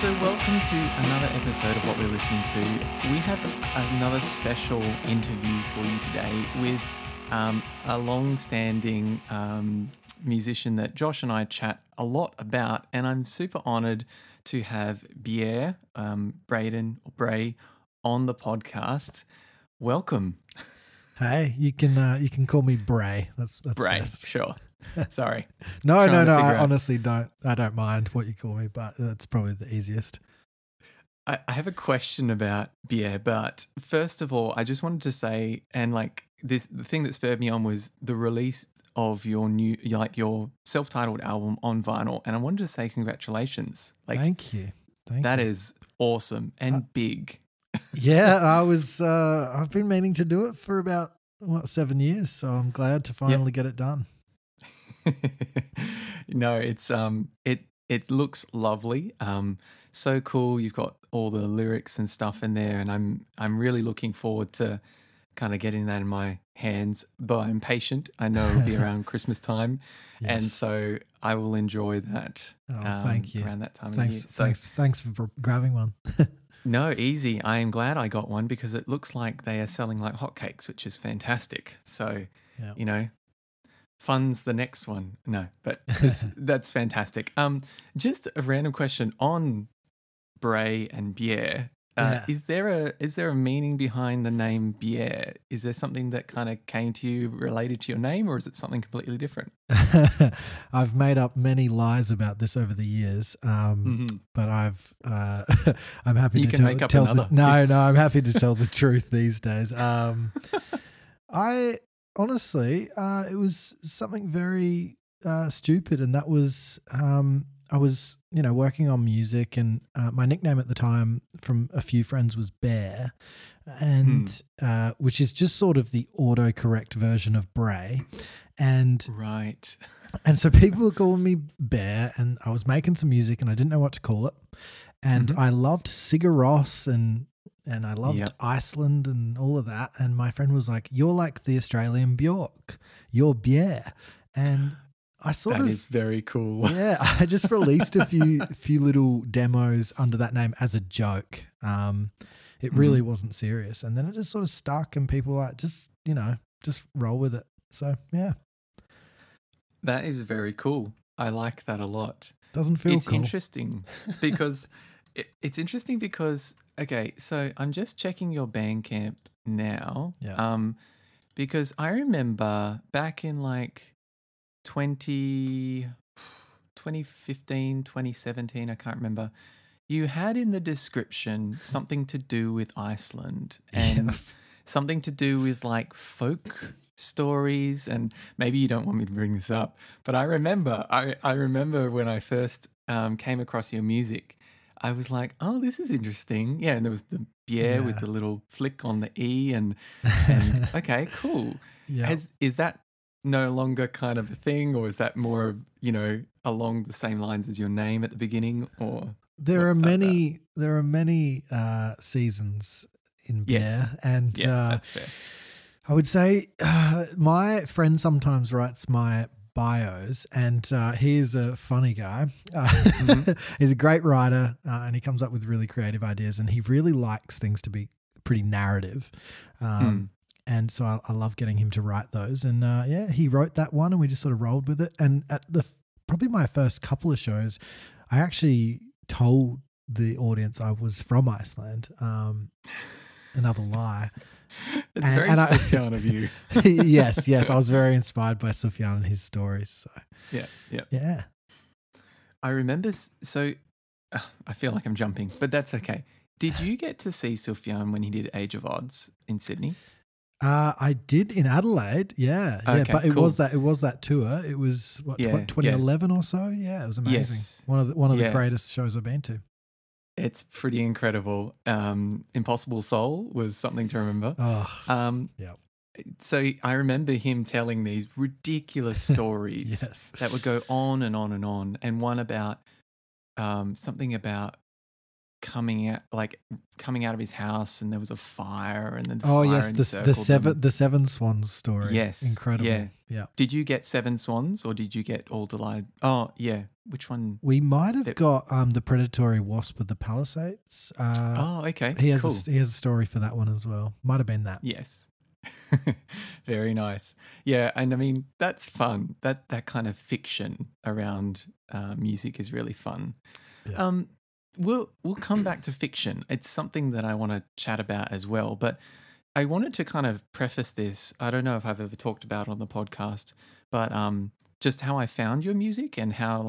So welcome to another episode of What We're Listening To. We have another special interview for you today with a long-standing musician that Josh and I chat a lot about, and I'm super honoured to have Bjéar, Brayden or Bray, on the podcast. Welcome. Hey, you can call me Bray. That's Bray, best. Sure. Sorry. no. I honestly don't. I don't mind what you call me, but that's probably the easiest. I have a question about Bjéar, but first of all, I just wanted to say, and like this, the thing that spurred me on was the release of your new, like your self-titled album on vinyl, and I wanted to say congratulations. Like, thank you. That is awesome and big. Yeah, I was. I've been meaning to do it for about 7 years, so I'm glad to finally get it done. No, it's it looks lovely. So cool. You've got all the lyrics and stuff in there, and I'm really looking forward to kind of getting that in my hands. But I'm patient. I know it'll be around Christmas time, and so I will enjoy that. Thank you. Around that time of year. So, thanks for grabbing one. No, easy. I am glad I got one because it looks like they are selling like hotcakes, which is fantastic. So, you know, funds the next one. No, but that's fantastic. Just a random question on Bray and Bjéar. Is there a meaning behind the name Bjéar? Is there something that kind of came to you related to your name, or is it something completely different? I've made up many lies about this over the years, but I'm happy to tell another. I'm happy to tell the truth these days. I honestly, it was something very stupid, and that was. I was, working on music, and my nickname at the time from a few friends was Bjéar, and which is just sort of the autocorrect version of Bray, and so people were calling me Bjéar, and I was making some music, and I didn't know what to call it, and I loved Sigur Rós and I loved Iceland and all of that, and my friend was like, "You're like the Australian Björk, you're Bjéar," and that is very cool. Yeah, I just released a few little demos under that name as a joke. It really wasn't serious, and then it just sort of stuck, and people were like, just roll with it. So yeah, that is very cool. I like that a lot. Doesn't feel it's cool. Interesting because it's interesting because so I'm just checking your Bandcamp now. Yeah. Because I remember back in 2015, 2017, I can't remember. You had in the description something to do with Iceland and something to do with like folk stories, and maybe you don't want me to bring this up, but I remember when I first came across your music, I was like, oh, this is interesting. Yeah, and there was the Bjéar with the little flick on the E and okay, cool. Yeah. Is that no longer kind of a thing, or is that more, along the same lines as your name at the beginning? Or there are many seasons in Bjéar, and that's fair. I would say my friend sometimes writes my bios, and he is a funny guy. He's a great writer, and he comes up with really creative ideas, and he really likes things to be pretty narrative. And so I love getting him to write those. And he wrote that one, and we just sort of rolled with it. And at probably my first couple of shows, I actually told the audience I was from Iceland. Another lie. It's very Sufjan of you. Yes. I was very inspired by Sufjan and his stories. So. Yeah. I remember. So I feel like I'm jumping, but that's okay. Did you get to see Sufjan when he did Age of Odds in Sydney? I did in Adelaide, but it was that tour. It was 2011 or so. Yeah, it was amazing. Yes. One of the greatest shows I've been to. It's pretty incredible. Impossible Soul was something to remember. So I remember him telling these ridiculous stories that would go on and on and on, and one about something about coming out of his house, and there was a fire, and then the Seven Swans story. Yes, incredible. Yeah. Did you get Seven Swans, or did you get All Delighted? Oh yeah, which one? We might have got The Predatory Wasp of the Palisades. Okay. He has a story for that one as well. Might have been that. Yes. Very nice. Yeah, and I mean that's fun. That kind of fiction around music is really fun. Yeah. We'll come back to fiction. It's something that I want to chat about as well, but I wanted to kind of preface this. I don't know if I've ever talked about it on the podcast, but just how I found your music and how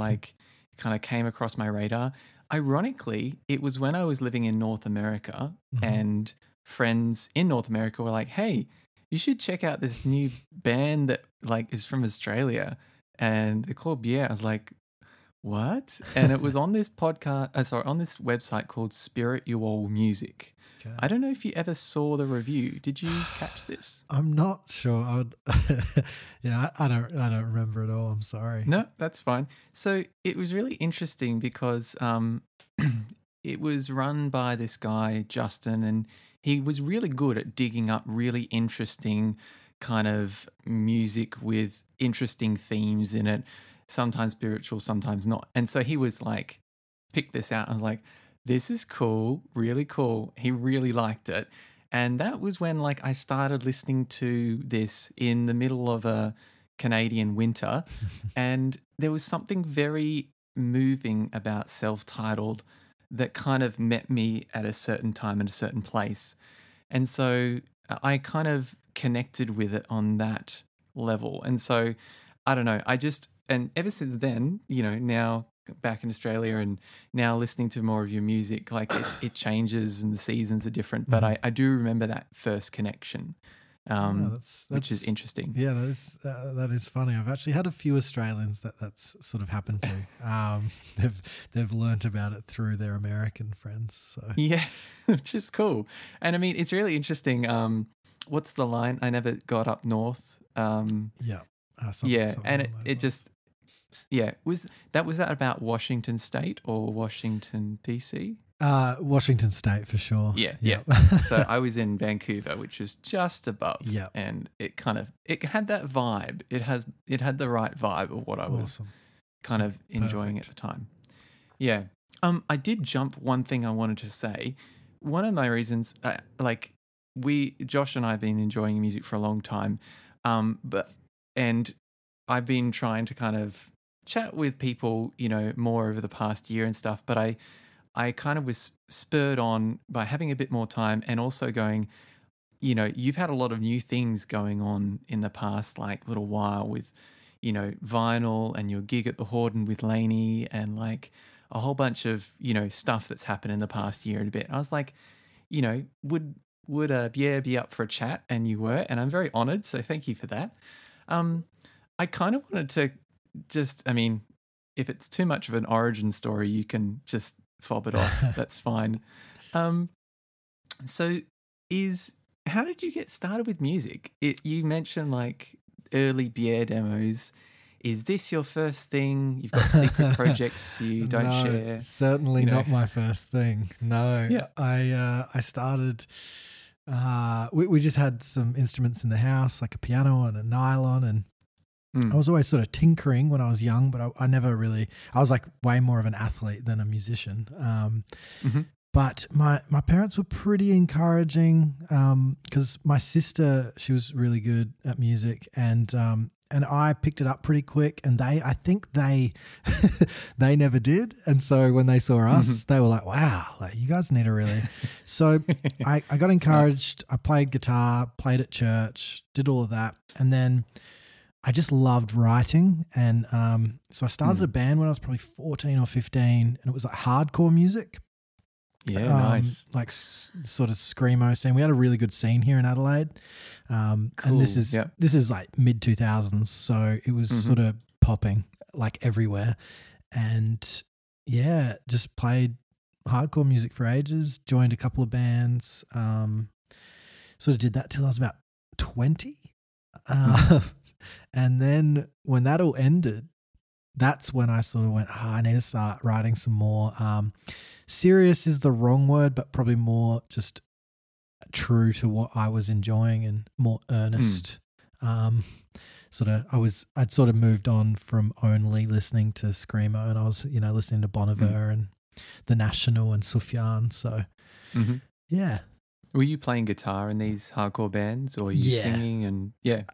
kind of came across my radar. Ironically, it was when I was living in North America, mm-hmm. and friends in North America were like, "Hey, you should check out this new band that is from Australia, and they're called Bjéar." I was like, "What?" And it was on this on this website called Spirit You All Music. Okay. I don't know if you ever saw the review. Did you catch this? I'm not sure. I don't remember at all. I'm sorry. No, that's fine. So it was really interesting because it was run by this guy Justin, and he was really good at digging up really interesting kind of music with interesting themes in it. Sometimes spiritual, sometimes not. And so he was like, pick this out. I was like, this is cool, really cool. He really liked it. And that was when I started listening to this in the middle of a Canadian winter. And there was something very moving about self-titled that kind of met me at a certain time and a certain place. And so I kind of connected with it on that level. And so I don't know, and ever since then, now back in Australia and now listening to more of your music, it changes and the seasons are different. But I do remember that first connection, which is interesting. Yeah, that is funny. I've actually had a few Australians that's sort of happened to. They've learnt about it through their American friends. So. Yeah, which is cool. And I mean, it's really interesting. What's the line? I never got up north. Was that about Washington State or Washington DC? Washington State for sure. Yeah. So I was in Vancouver, which is just above. Yeah, and it had that vibe. It had the right vibe of what I was kind of enjoying at the time. Yeah. I did jump one thing I wanted to say. One of my reasons, Josh and I have been enjoying music for a long time, And I've been trying to kind of chat with people, more over the past year and stuff. But I kind of was spurred on by having a bit more time and also going, you've had a lot of new things going on in the past, little while with, vinyl and your gig at the Horden with Laney and a whole bunch of, stuff that's happened in the past year and a bit. I was like, would Bjéar be up for a chat? And you were, and I'm very honoured, so thank you for that. I kind of wanted to just, I mean, if it's too much of an origin story, you can just fob it off. That's fine. How did you get started with music? You mentioned early Bjéar demos. Is this your first thing? You've got secret projects you don't share? Certainly not my first thing. No, yeah. I started. We just had some instruments in the house, like a piano and a nylon, and I was always sort of tinkering when I was young, but I never really. I was way more of an athlete than a musician. Mm-hmm. But my parents were pretty encouraging because my sister, she was really good at music, and I picked it up pretty quick, and I think they they never did. And so when they saw us, they were like, wow, you guys need to really. So I got encouraged. Nice. I played guitar, played at church, did all of that. And then I just loved writing. And so I started a band when I was probably 14 or 15, and it was hardcore music. Yeah, nice. Sort of screamo scene. We had a really good scene here in Adelaide, cool. And this is mid 2000s, so it was sort of popping everywhere, and yeah, just played hardcore music for ages. Joined a couple of bands, sort of did that till I was about 20, and then when that all ended, that's when I sort of went, I need to start writing some more. serious is the wrong word, but probably more just true to what I was enjoying and more earnest. I'd sort of moved on from only listening to screamo, and I was, listening to Bon Iver and The National and Sufjan. So, yeah. Were you playing guitar in these hardcore bands, or were you singing? And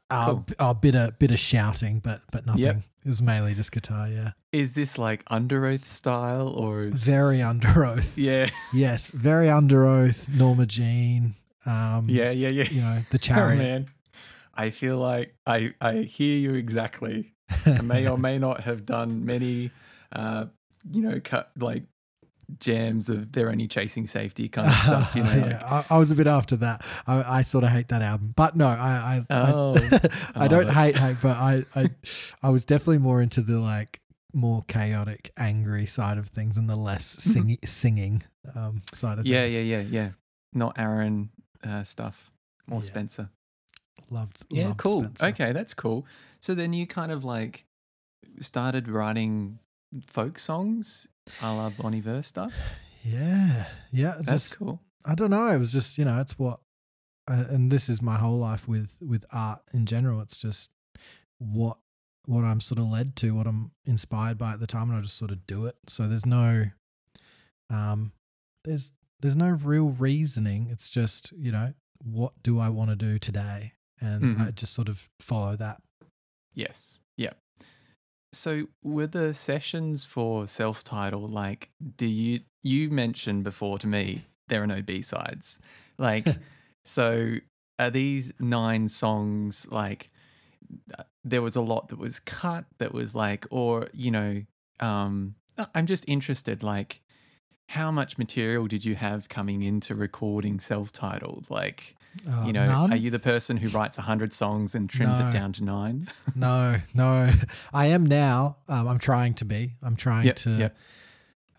a bit of shouting, but nothing. Yep. It was mainly just guitar. Yeah. Is this like Underoath style or very Underoath? Yeah. Yes, very Underoath. Norma Jean. Yeah. You know, The Chariot. Oh, man. I feel like I hear you exactly. I may or may not have done many, jams of They're Only Chasing Safety kind of stuff. I was a bit after that. I sort of hate that album, but no, I don't hate, but I was definitely more into the more chaotic, angry side of things and the less singing side of things. Yeah. Not Aaron stuff, more Spencer. Loved cool. Spencer. Okay, that's cool. So then you kind of started writing folk songs, a la Bon Iver stuff. Yeah, that's cool. I don't know. It was just it's what, and this is my whole life with art in general. It's just what I'm sort of led to, what I'm inspired by at the time, and I just sort of do it. So there's no, there's no real reasoning. It's just what do I want to do today, and I just sort of follow that. Yes. Yeah. So were the sessions for self-titled, you mentioned before to me, there are no B-sides. So are these 9 songs, there was a lot that was cut that was I'm just interested, how much material did you have coming into recording self-titled? None. Are you the person who writes 100 songs and trims it down to 9? No. I am now. I'm trying to be. I'm trying to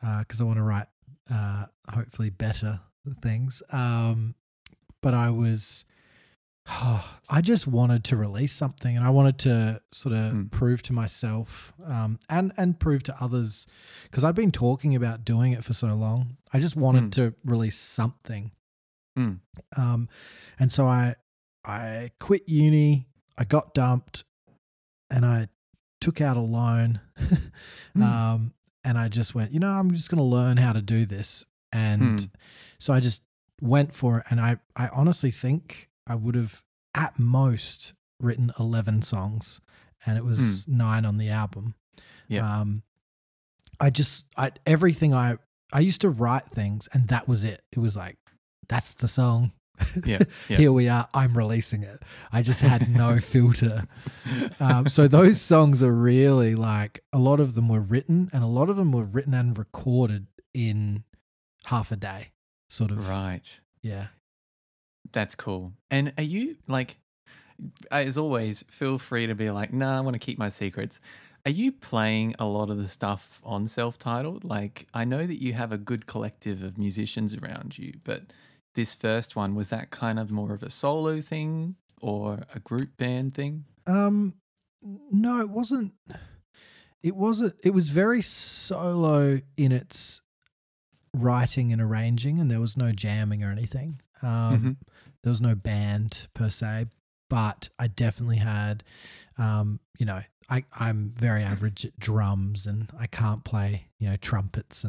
because I want to write hopefully better things. But I just wanted to release something, and I wanted to sort of prove to myself and prove to others, because I've been talking about doing it for so long. I just wanted to release something. And so I quit uni, I got dumped, and I took out a loan. And I just went, I'm just going to learn how to do this. And so I just went for it. And I honestly think I would have at most written 11 songs, and it was 9 on the album. Yeah. I used to write things, and that was it. It was that's the song. Yeah. Here we are. I'm releasing it. I just had no filter. So those songs are really a lot of them were written, and a lot of them were written and recorded in half a day, sort of. Right. Yeah. That's cool. And are you as always, feel free to be nah, I want to keep my secrets. Are you playing a lot of the stuff on self-titled? I know that you have a good collective of musicians around you, but this first one, was that kind of more of a solo thing or a group band thing? No, it wasn't. It was very solo in its writing and arranging, and there was no jamming or anything. There was no band per se, but I definitely had, I'm very average at drums, and I can't play, trumpets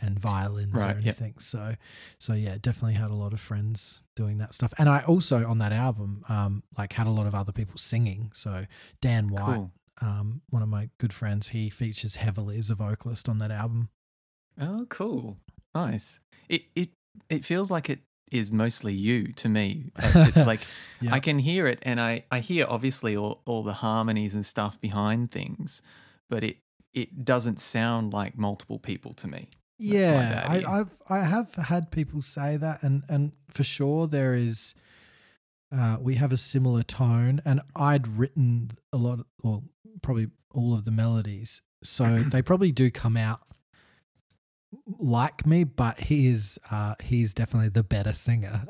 and violins or anything. Yep. So yeah, definitely had a lot of friends doing that stuff. And I also on that album, had a lot of other people singing. So Dan White, cool. One of my good friends, he features heavily as a vocalist on that album. Oh, cool. Nice. It feels like it is mostly you to me. Yeah. I can hear it, and I hear obviously all the harmonies and stuff behind things, but it doesn't sound like multiple people to me. Yeah, I have had people say that, and for sure there is, we have a similar tone, and I'd written a lot, or probably all of the melodies, so they probably do come out like me, but he's definitely the better singer.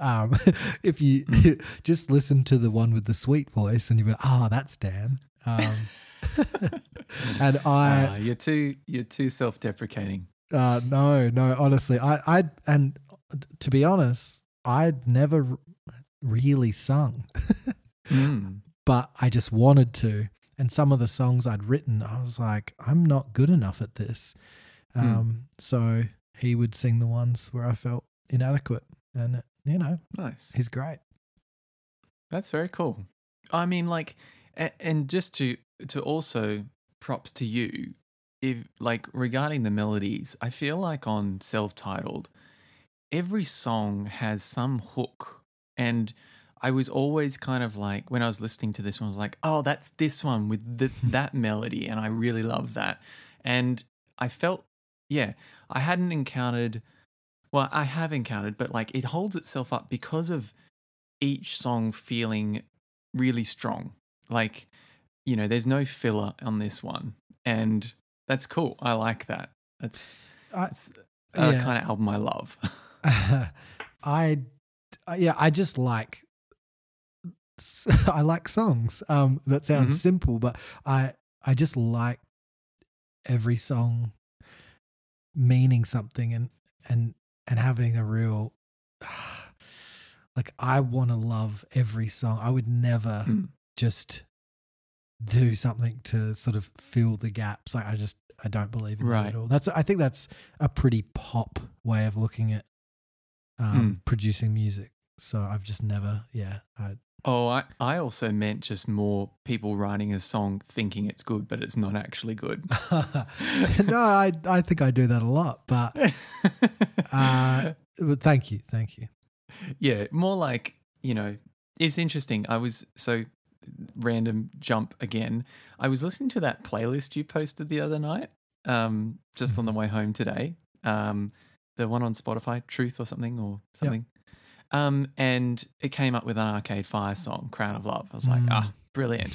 If you just listen to the one with the sweet voice, and you go, that's Dan. And you're too self-deprecating. No, honestly, and to be honest, I'd never really sung, but I just wanted to. And some of the songs I'd written, I was like, I'm not good enough at this. So he would sing the ones where I felt inadequate, and nice. He's great. That's very cool. I mean, like, and just to also props to you, if like regarding the melodies, I feel like on self-titled, every song has some hook, and I was always kind of like, when I was listening to this one, I was like, oh, that's this one with that melody, and I really love that. And I felt, I hadn't encountered, well, I have encountered, but like it holds itself up because of each song feeling really strong. Like, there's no filler on this one, and that's cool. I like that. That's the kind of album I love. I just like... I like songs that sound simple, but I just like every song meaning something and having a real, like, I want to love every song. I would never just do something to sort of fill the gaps. Like, I don't believe in that at all. I think that's a pretty pop way of looking at producing music. So I've just never, I also meant just more people writing a song thinking it's good, but it's not actually good. No, I think I do that a lot, but thank you. Yeah, more like, it's interesting. Random jump again. I was listening to that playlist you posted the other night, just on the way home today, the one on Spotify, Truth or something. Yep. And it came up with an Arcade Fire song, Crown of Love. I was like, brilliant.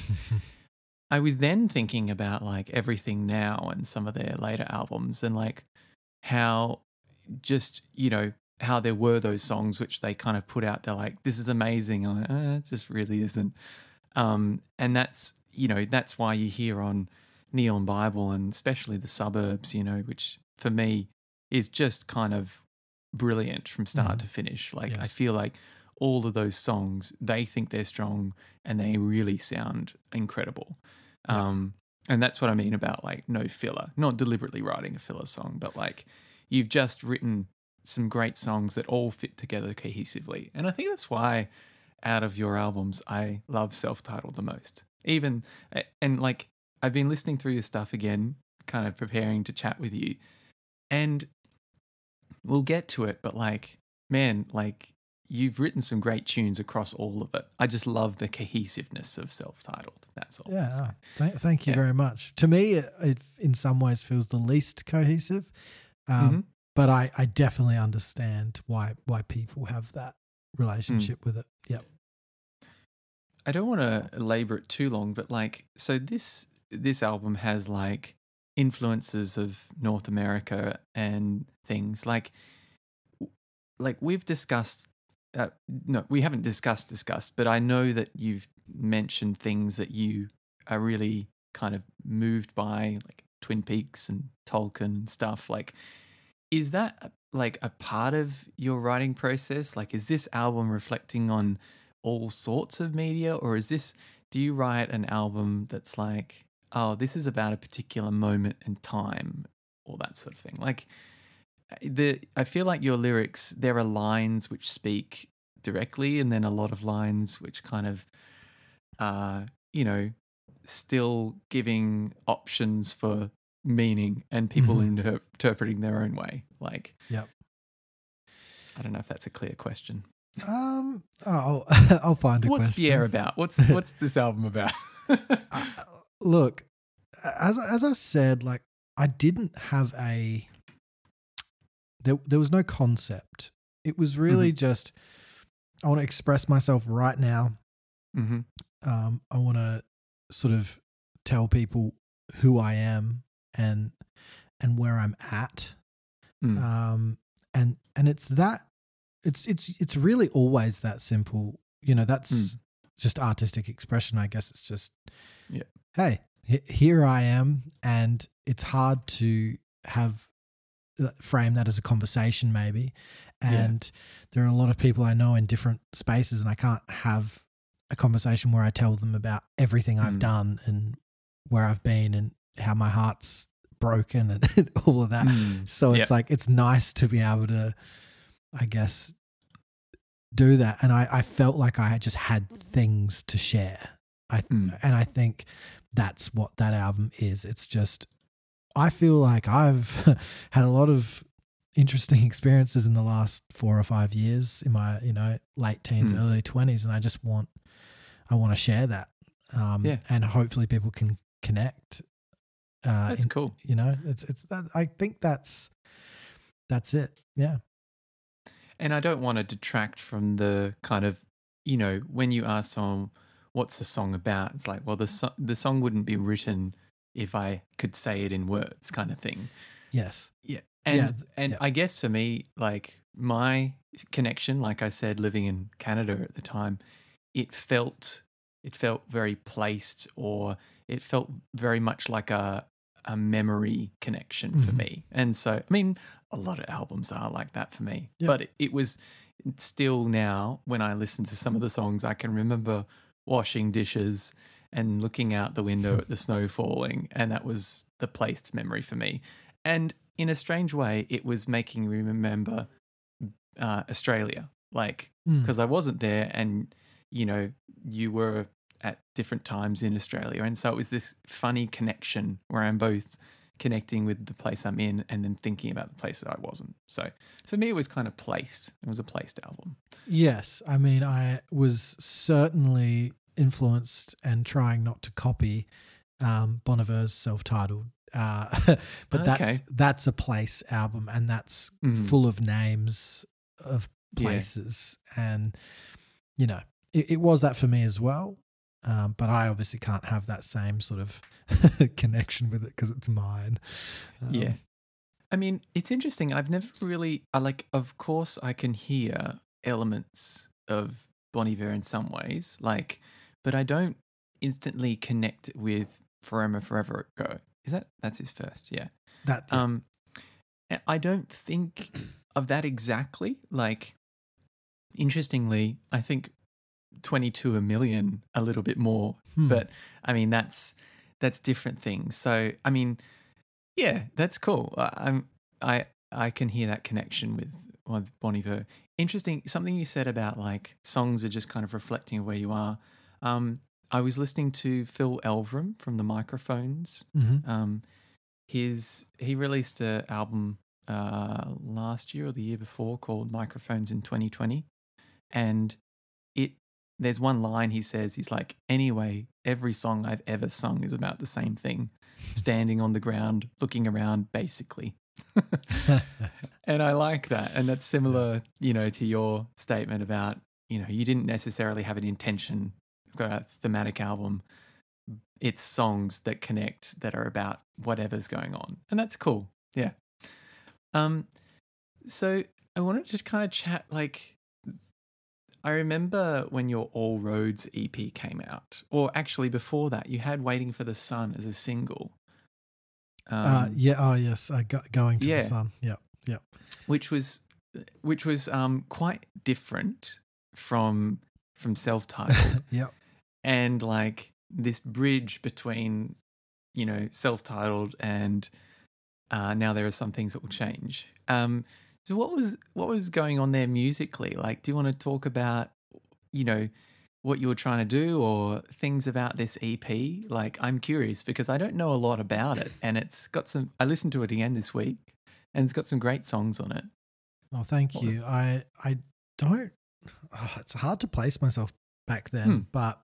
I was then thinking about like Everything Now and some of their later albums, and like how just, how there were those songs which they kind of put out. They're like, this is amazing. I'm like, it just really isn't. And that's, that's why you hear on Neon Bible and especially The Suburbs, which for me is just kind of brilliant from start to finish. Like, yes. I feel like all of those songs, they think they're strong and they really sound incredible. And that's what I mean about like no filler, not deliberately writing a filler song, but like you've just written some great songs that all fit together cohesively. And I think that's why out of your albums, I love self-titled the most. Even, and like I've been listening through your stuff again, kind of preparing to chat with you, and we'll get to it, but like, man, like you've written some great tunes across all of it. I just love the cohesiveness of self-titled. That's all. Yeah, so, thank you very much. To me, it in some ways feels the least cohesive, but I definitely understand why people have that relationship with it. Yep. I don't want to labor it too long, but like, so this album has like influences of North America and things like we've discussed. No, we haven't discussed, but I know that you've mentioned things that you are really kind of moved by, like Twin Peaks and Tolkien and stuff. Like, is that like a part of your writing process? Like, is this album reflecting on all sorts of media, or do you write an album that's like, oh, this is about a particular moment in time, or that sort of thing? Like, I feel like your lyrics, there are lines which speak directly, and then a lot of lines which kind of, still giving options for meaning and people interpreting their own way. Like, yep. I don't know if that's a clear question. I'll find a what's question. What's Bjéar about? What's this album about? Look, as I said, like I didn't have there was no concept. It was really just, I want to express myself right now. I want to sort of tell people who I am and where I'm at. And it's that, it's really always that simple. That's just artistic expression, I guess. It's just, hey, here I am, and it's hard to have frame that as a conversation maybe. And there are a lot of people I know in different spaces, and I can't have a conversation where I tell them about everything I've done and where I've been and how my heart's broken and all of that. So it's like, it's nice to be able to, I guess, do that. And I felt like I just had things to share. And I think that's what that album is. It's just, I feel like I've had a lot of interesting experiences in the last 4 or 5 years in my, you know, late teens, early 20s. And I just want, I want to share that. And hopefully people can connect. That's cool. You know, it's, I think that's it. Yeah. And I don't want to detract from the kind of, you know, when you ask someone, what's a song about? It's like, well, the song wouldn't be written if I could say it in words, kind of thing. Yes. Yeah. And I guess for me, like my connection, like I said, living in Canada at the time, it felt very placed, or it felt very much like a memory connection for me. And so, I mean, a lot of albums are like that for me, but it was still now when I listen to some of the songs, I can remember washing dishes and looking out the window at the snow falling. And that was the placed memory for me. And in a strange way, it was making me remember Australia, like, because I wasn't there and, you know, you were at different times in Australia. And so it was this funny connection where I'm both connecting with the place I'm in and then thinking about the place that I wasn't. So for me, it was kind of placed. It was a placed album. Yes. I mean, I was certainly influenced and trying not to copy Bon Iver's self-titled. But that's a place album, and that's full of names of places. And, you know, it was that for me as well. But I obviously can't have that same sort of connection with it because it's mine. I mean, it's interesting. I've never really, of course I can hear elements of Bon Iver in some ways, like, but I don't instantly connect with Forever Ago. Is that's his first? Yeah. That. I don't think of that exactly. Like, interestingly, I think 22 a million a little bit more, but I mean that's different things. So I mean, yeah, that's cool. I can hear that connection with Bon Iver. Interesting, something you said about like songs are just kind of reflecting where you are. I was listening to Phil Elverum from the Microphones. He released an album last year or the year before called Microphones in 2020, and there's one line he says, he's like, anyway, every song I've ever sung is about the same thing, standing on the ground, looking around, basically. And I like that. And that's similar, you know, to your statement about, you know, you didn't necessarily have an intention. I've got a thematic album. It's songs that connect that are about whatever's going on. And that's cool. Yeah. So I wanted to just kind of chat, like, I remember when your All Roads EP came out, or actually before that, you had Waiting for the Sun as a single. Oh, yes. Going to the Sun. Yeah. Yeah. Which was quite different from self-titled. Yep. And like this bridge between, you know, self-titled and Now There Are Some Things That Will Change. So what was going on there musically? Like, do you want to talk about, you know, what you were trying to do or things about this EP? Like, I'm curious because I don't know a lot about it, and it's got some. I listened to it again this week, and it's got some great songs on it. Oh, thank you. I don't. Oh, it's hard to place myself back then, but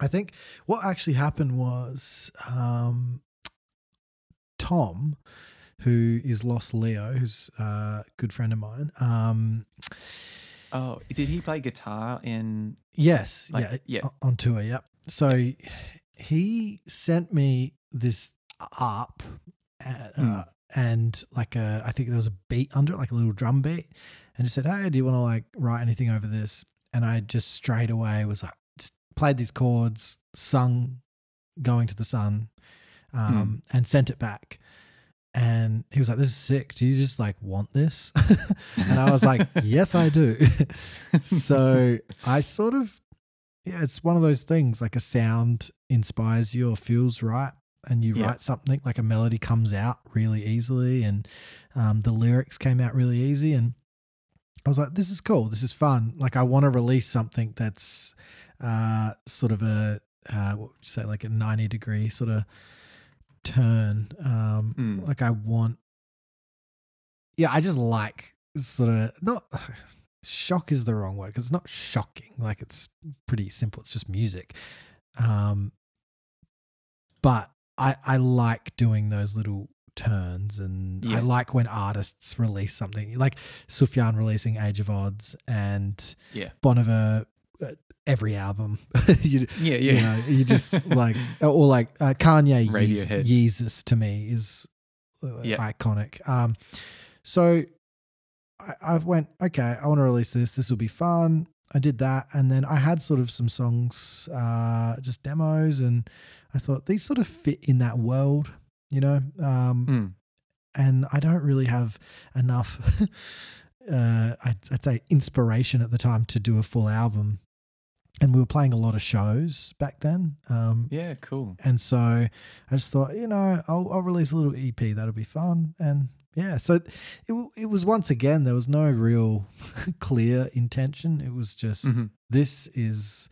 I think what actually happened was Tom, who is Los Leo, who's a good friend of mine. Did he play guitar in? Yes, on tour, yeah. So he sent me this ARP and like I think there was a beat under it, like a little drum beat, and he said, hey, do you want to like write anything over this? And I just straight away was like, just played these chords, sung Going to the Sun and sent it back. And he was like, this is sick. Do you just like want this? And I was like, yes, I do. So I sort of, yeah, it's one of those things like a sound inspires you or feels right. And you write something, like a melody comes out really easily, and the lyrics came out really easy. And I was like, this is cool. This is fun. Like I want to release something that's sort of a, what would you say, like a 90 degree sort of turn. Like I want, I just like sort of not shock is the wrong word because it's not shocking. Like it's pretty simple. It's just music. But I like doing those little turns, and I like when artists release something like Sufjan releasing Age of Odds and Bon Iver every album. You know, you just like, or like Kanye Yeezus to me is iconic. So I went, okay, I want to release this. This will be fun. I did that, and then I had sort of some songs, just demos, and I thought these sort of fit in that world, you know. And I don't really have enough, I'd say, inspiration at the time to do a full album. And we were playing a lot of shows back then. Cool. And so I just thought, you know, I'll release a little EP. That'll be fun. And so it was, once again, there was no real clear intention. It was just this is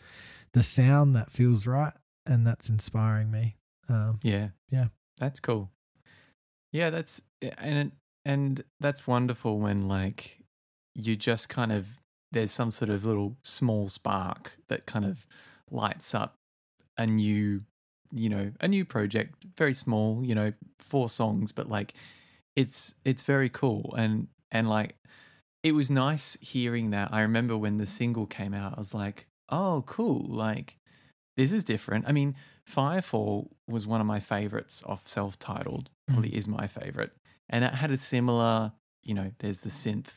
the sound that feels right and that's inspiring me. That's cool. Yeah, that's and that's wonderful when like you just kind of, there's some sort of little small spark that kind of lights up a new, you know, a new project, very small, you know, 4 songs, but like it's very cool. And like it was nice hearing that. I remember when the single came out, I was like, oh, cool. Like this is different. I mean, Firefall was one of my favorites off self-titled, probably is my favorite. And it had a similar, you know, there's the synth.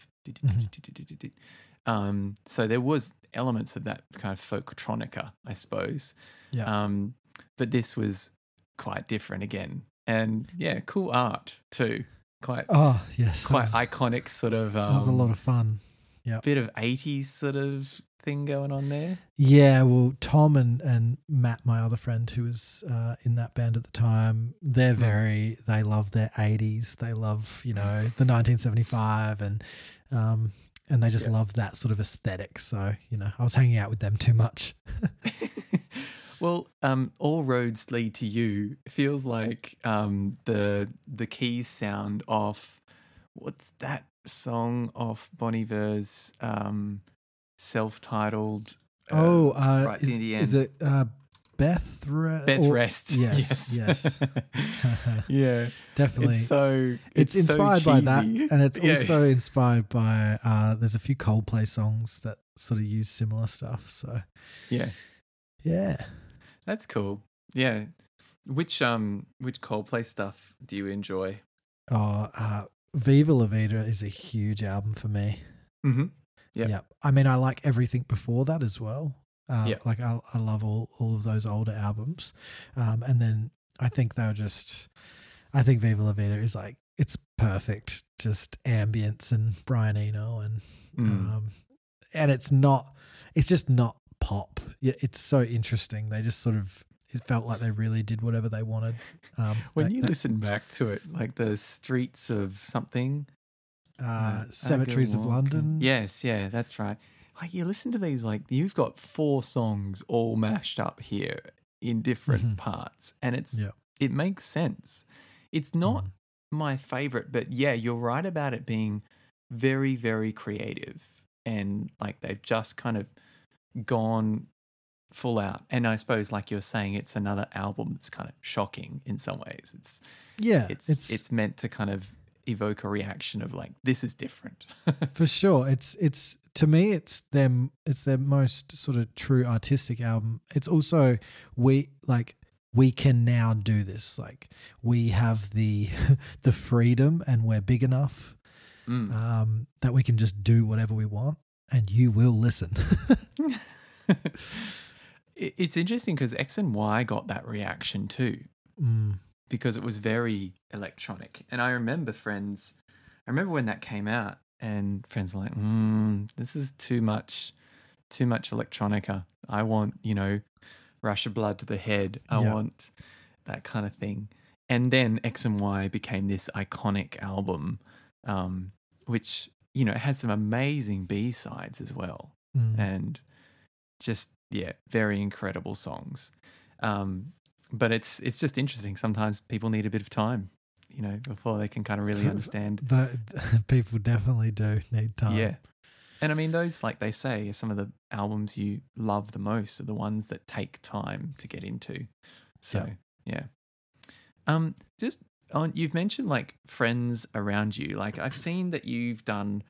So there was elements of that kind of folktronica, I suppose. But this was quite different again. And yeah, cool art too. Quite iconic sort of. That was a lot of fun. Yeah, bit of 80s sort of thing going on there. Yeah, well, Tom and Matt, my other friend who was in that band at the time, they're very, they love their 80s. They love, you know, the 1975 and they just love that sort of aesthetic. So, you know, I was hanging out with them too much. Well, All Roads Lead to You feels like the keys sound off, what's that song off Bon Iver's self-titled? Is it Beth Rest? Yes. Yeah, definitely. It's inspired by that, and it's also inspired by there's a few Coldplay songs that sort of use similar stuff. So yeah. That's cool. Yeah. Which Coldplay stuff do you enjoy? Viva La Vida is a huge album for me. Mm-hmm. Yeah. I mean, I like everything before that as well. Like I love all of those older albums. And then I think I think Viva La Vida is like, it's perfect. Just ambience and Brian Eno and it's just not pop. It's so interesting. They just sort of, it felt like they really did whatever they wanted. When you listen back to it, like the streets of something, cemeteries of London. Yes, yeah, that's right. Like you listen to these, like you've got 4 songs all mashed up here in different parts, and it makes sense. It's not my favorite, but yeah, you're right about it being very, very creative, and like they've just kind of gone full out. And I suppose, like you're saying, it's another album that's kind of shocking in some ways. It's meant to kind of evoke a reaction of like, this is different. For sure. It's to me, it's their most sort of true artistic album. It's also, we can now do this. Like we have the freedom, and we're big enough that we can just do whatever we want. And you will listen. It's interesting because X and Y got that reaction too, because it was very electronic. And I remember when that came out and friends were like, this is too much electronica. I want, rush of blood to the head. I want that kind of thing. And then X and Y became this iconic album, which, it has some amazing B-sides as well. Mm. And just, very incredible songs. But it's just interesting. Sometimes people need a bit of time, before they can kind of really understand. But people definitely do need time. Yeah. And those, like they say, are some of the albums you love the most are the ones that take time to get into. So, yeah. You've mentioned like friends around you. Like I've seen that you've done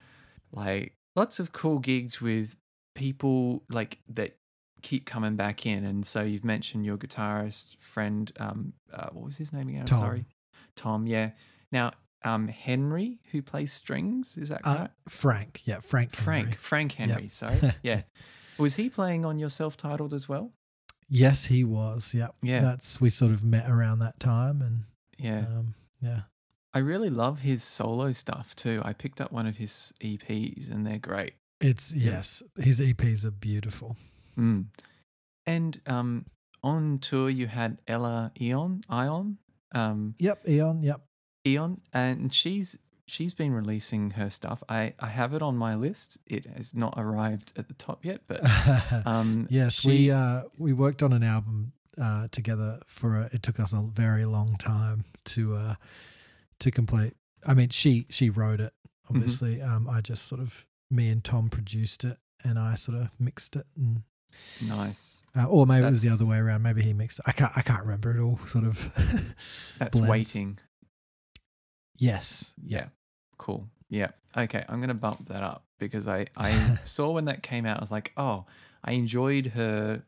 like lots of cool gigs with people like that keep coming back in. And so you've mentioned your guitarist friend, what was his name again? Tom. I'm sorry. Tom, yeah. Now, Henry, who plays strings, is that correct? Frank, yeah, Frank Henry, yep. Sorry. Yeah. Was he playing on your self-titled as well? Yes, he was, yep. Yeah. We sort of met around that time and yeah. I really love his solo stuff too. I picked up one of his EPs and they're great. His EPs are beautiful. Mm. And on tour you had Ella Ion. Ion, and she's been releasing her stuff. I have it on my list. It has not arrived at the top yet, but yes, we worked on an album together it took us a very long time to complete. I mean, she wrote it, obviously. Mm-hmm. I just sort of, me and Tom produced it and I sort of mixed it and nice. Or maybe it was the other way around. Maybe he mixed it. I can't remember it all sort of. That's blends. Waiting. Yes. Yeah. Cool. Yeah. Okay. I'm going to bump that up because I saw when that came out, I was like, oh, I enjoyed her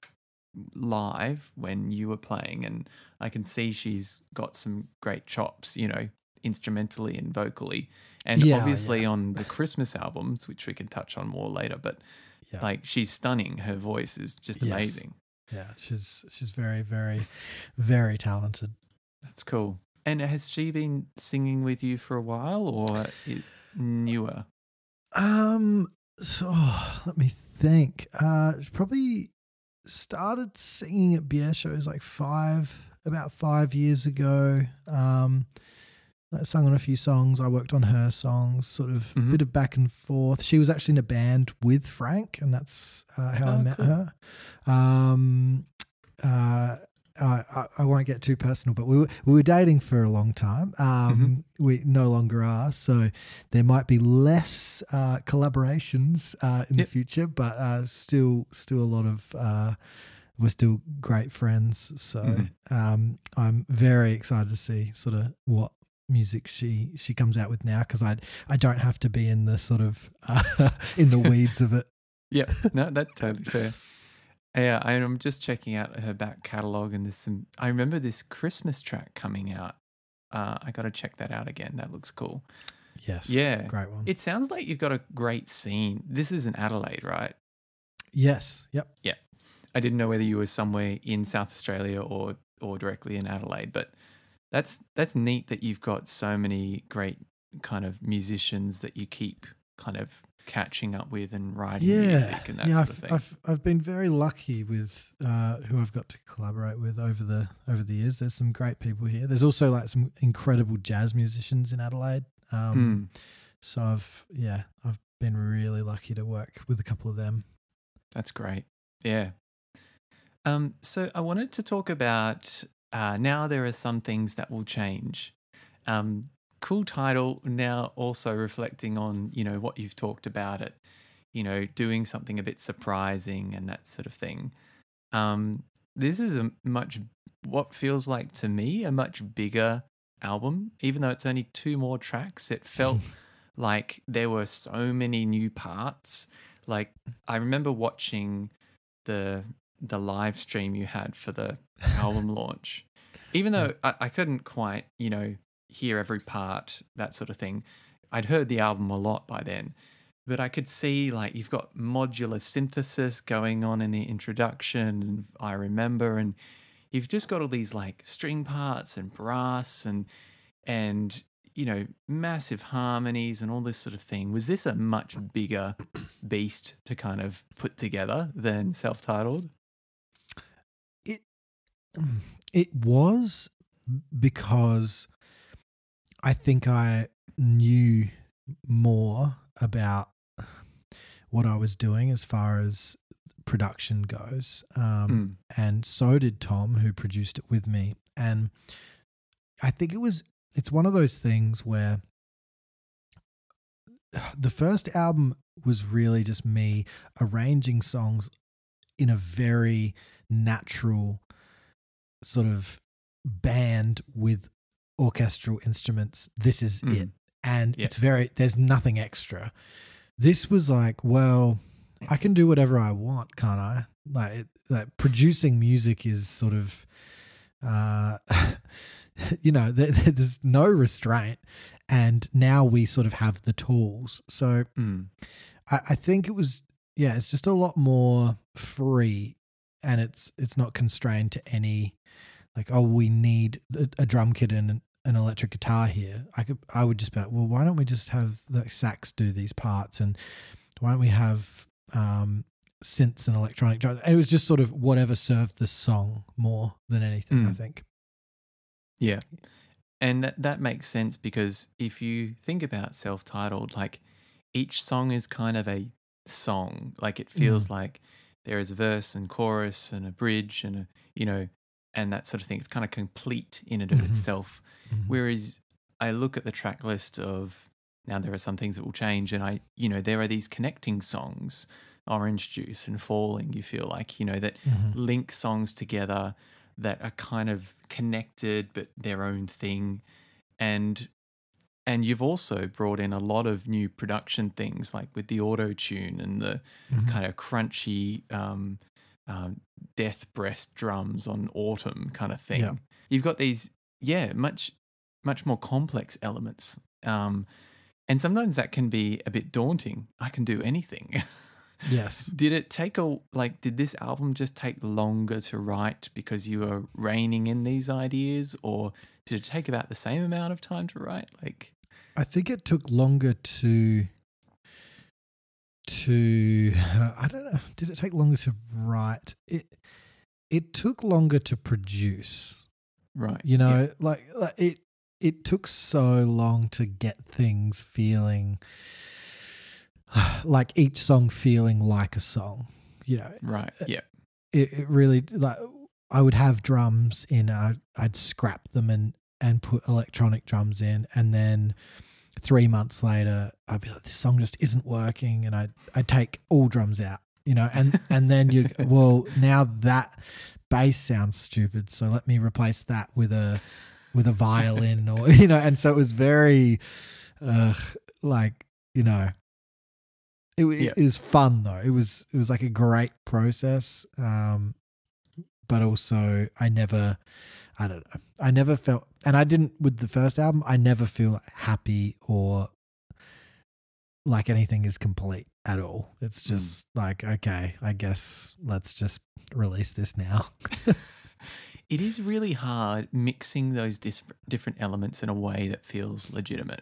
live when you were playing and I can see she's got some great chops, instrumentally and vocally. And obviously on the Christmas albums, which we can touch on more later, but like she's stunning. Her voice is just amazing. Yeah, she's very, very, very talented. That's cool. And has she been singing with you for a while or newer? Let me think. She probably started singing at Bjéar shows like about 5 years ago. I sung on a few songs. I worked on her songs, sort of a bit of back and forth. She was actually in a band with Frank, and that's how I met her. I won't get too personal, but we were dating for a long time. We no longer are, so there might be less collaborations in the future, but still a lot of we're still great friends. So I'm very excited to see sort of what music she comes out with now, because I don't have to be in the sort of in the weeds of it. Yeah, no, that's totally fair. Yeah, I'm just checking out her back catalogue and there's some. I remember this Christmas track coming out. I got to check that out again. That looks cool. Yes. Yeah. Great one. It sounds like you've got a great scene. This is in Adelaide, right? Yes. Yep. Yeah. I didn't know whether you were somewhere in South Australia or directly in Adelaide, but that's neat that you've got so many great kind of musicians that you keep kind of catching up with and writing music and that sort of thing. I've been very lucky with who I've got to collaborate with over the years. There's some great people here. There's also like some incredible jazz musicians in Adelaide. So I've been really lucky to work with a couple of them. That's great. Yeah. So I wanted to talk about Now There Are Some Things That Will Change. Cool title. Now also reflecting on, what you've talked about it, doing something a bit surprising and that sort of thing. This is what feels like to me a much bigger album, even though it's only two more tracks. It felt like there were so many new parts. Like I remember watching the live stream you had for the album launch, even though I couldn't quite, hear every part, that sort of thing. I'd heard the album a lot by then, but I could see like you've got modular synthesis going on in the introduction and I remember, and you've just got all these like string parts and brass and you know, massive harmonies and all this sort of thing. Was this a much bigger beast to kind of put together than self-titled? It was, because I think I knew more about what I was doing as far as production goes. And so did Tom, who produced it with me. And I think it's one of those things where the first album was really just me arranging songs in a very natural sort of band with orchestral instruments. This is it. And it's there's nothing extra. This was like, well, I can do whatever I want, can't I? Like producing music is sort of, you know, there's no restraint. And now we sort of have the tools. So I think it was, it's just a lot more free, and it's not constrained to any, like, oh, we need a drum kit and an electric guitar here. I would just be like, well, why don't we just have the sax do these parts, and why don't we have synths and electronic drums? And it was just sort of whatever served the song more than anything, I think. Yeah. And that makes sense, because if you think about self-titled, like each song is kind of a song. Like it feels like there is a verse and chorus and a bridge and a, you know, and that sort of thing. It's kind of complete in and of itself. Whereas I look at the track list of Now There Are Some Things That Will Change, and I, you know, there are these connecting songs, Orange Juice and Falling, you feel like, you know, that link songs together that are kind of connected but their own thing. And you've also brought in a lot of new production things, like with the auto-tune and the kind of crunchy death breast drums on Autumn kind of thing. Yeah. You've got these, much more complex elements. And sometimes that can be a bit daunting. I can do anything. Yes. Did this album just take longer to write because you were reining in these ideas, or did it take about the same amount of time to write? Like, I think it took longer to I don't know. Did it take longer to write? It took longer to produce. Right. You know, like it took so long to get things feeling like each song feeling like a song, you know. Right. Yeah. It really, like, I would have drums in, I'd scrap them and put electronic drums in, and then 3 months later I'd be like, this song just isn't working, and I'd take all drums out, you know, and then now that bass sounds stupid, so let me replace that with a violin, or, you know. And so it was very it was fun though. It was like a great process, but also I never felt, and I didn't with the first album, I never feel happy or like anything is complete at all. It's just like, okay, I guess let's just release this now. It is really hard mixing those different elements in a way that feels legitimate.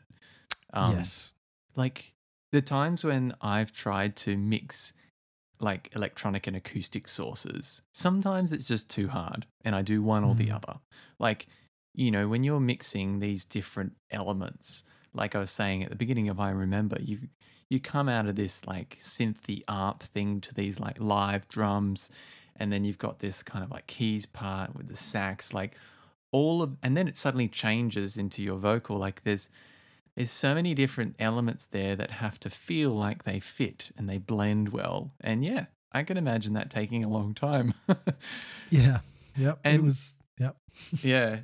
Yes. Like the times when I've tried to mix like electronic and acoustic sources, sometimes it's just too hard and I do one or the other. Like, you know, when you're mixing these different elements, like I was saying at the beginning of I Remember, you come out of this like synthy ARP thing to these like live drums, and then you've got this kind of like keys part with the sax, like and then it suddenly changes into your vocal. Like there's so many different elements there that have to feel like they fit and they blend well. And yeah, I can imagine that taking a long time. Yeah. Yep. And it was, yep. Yeah.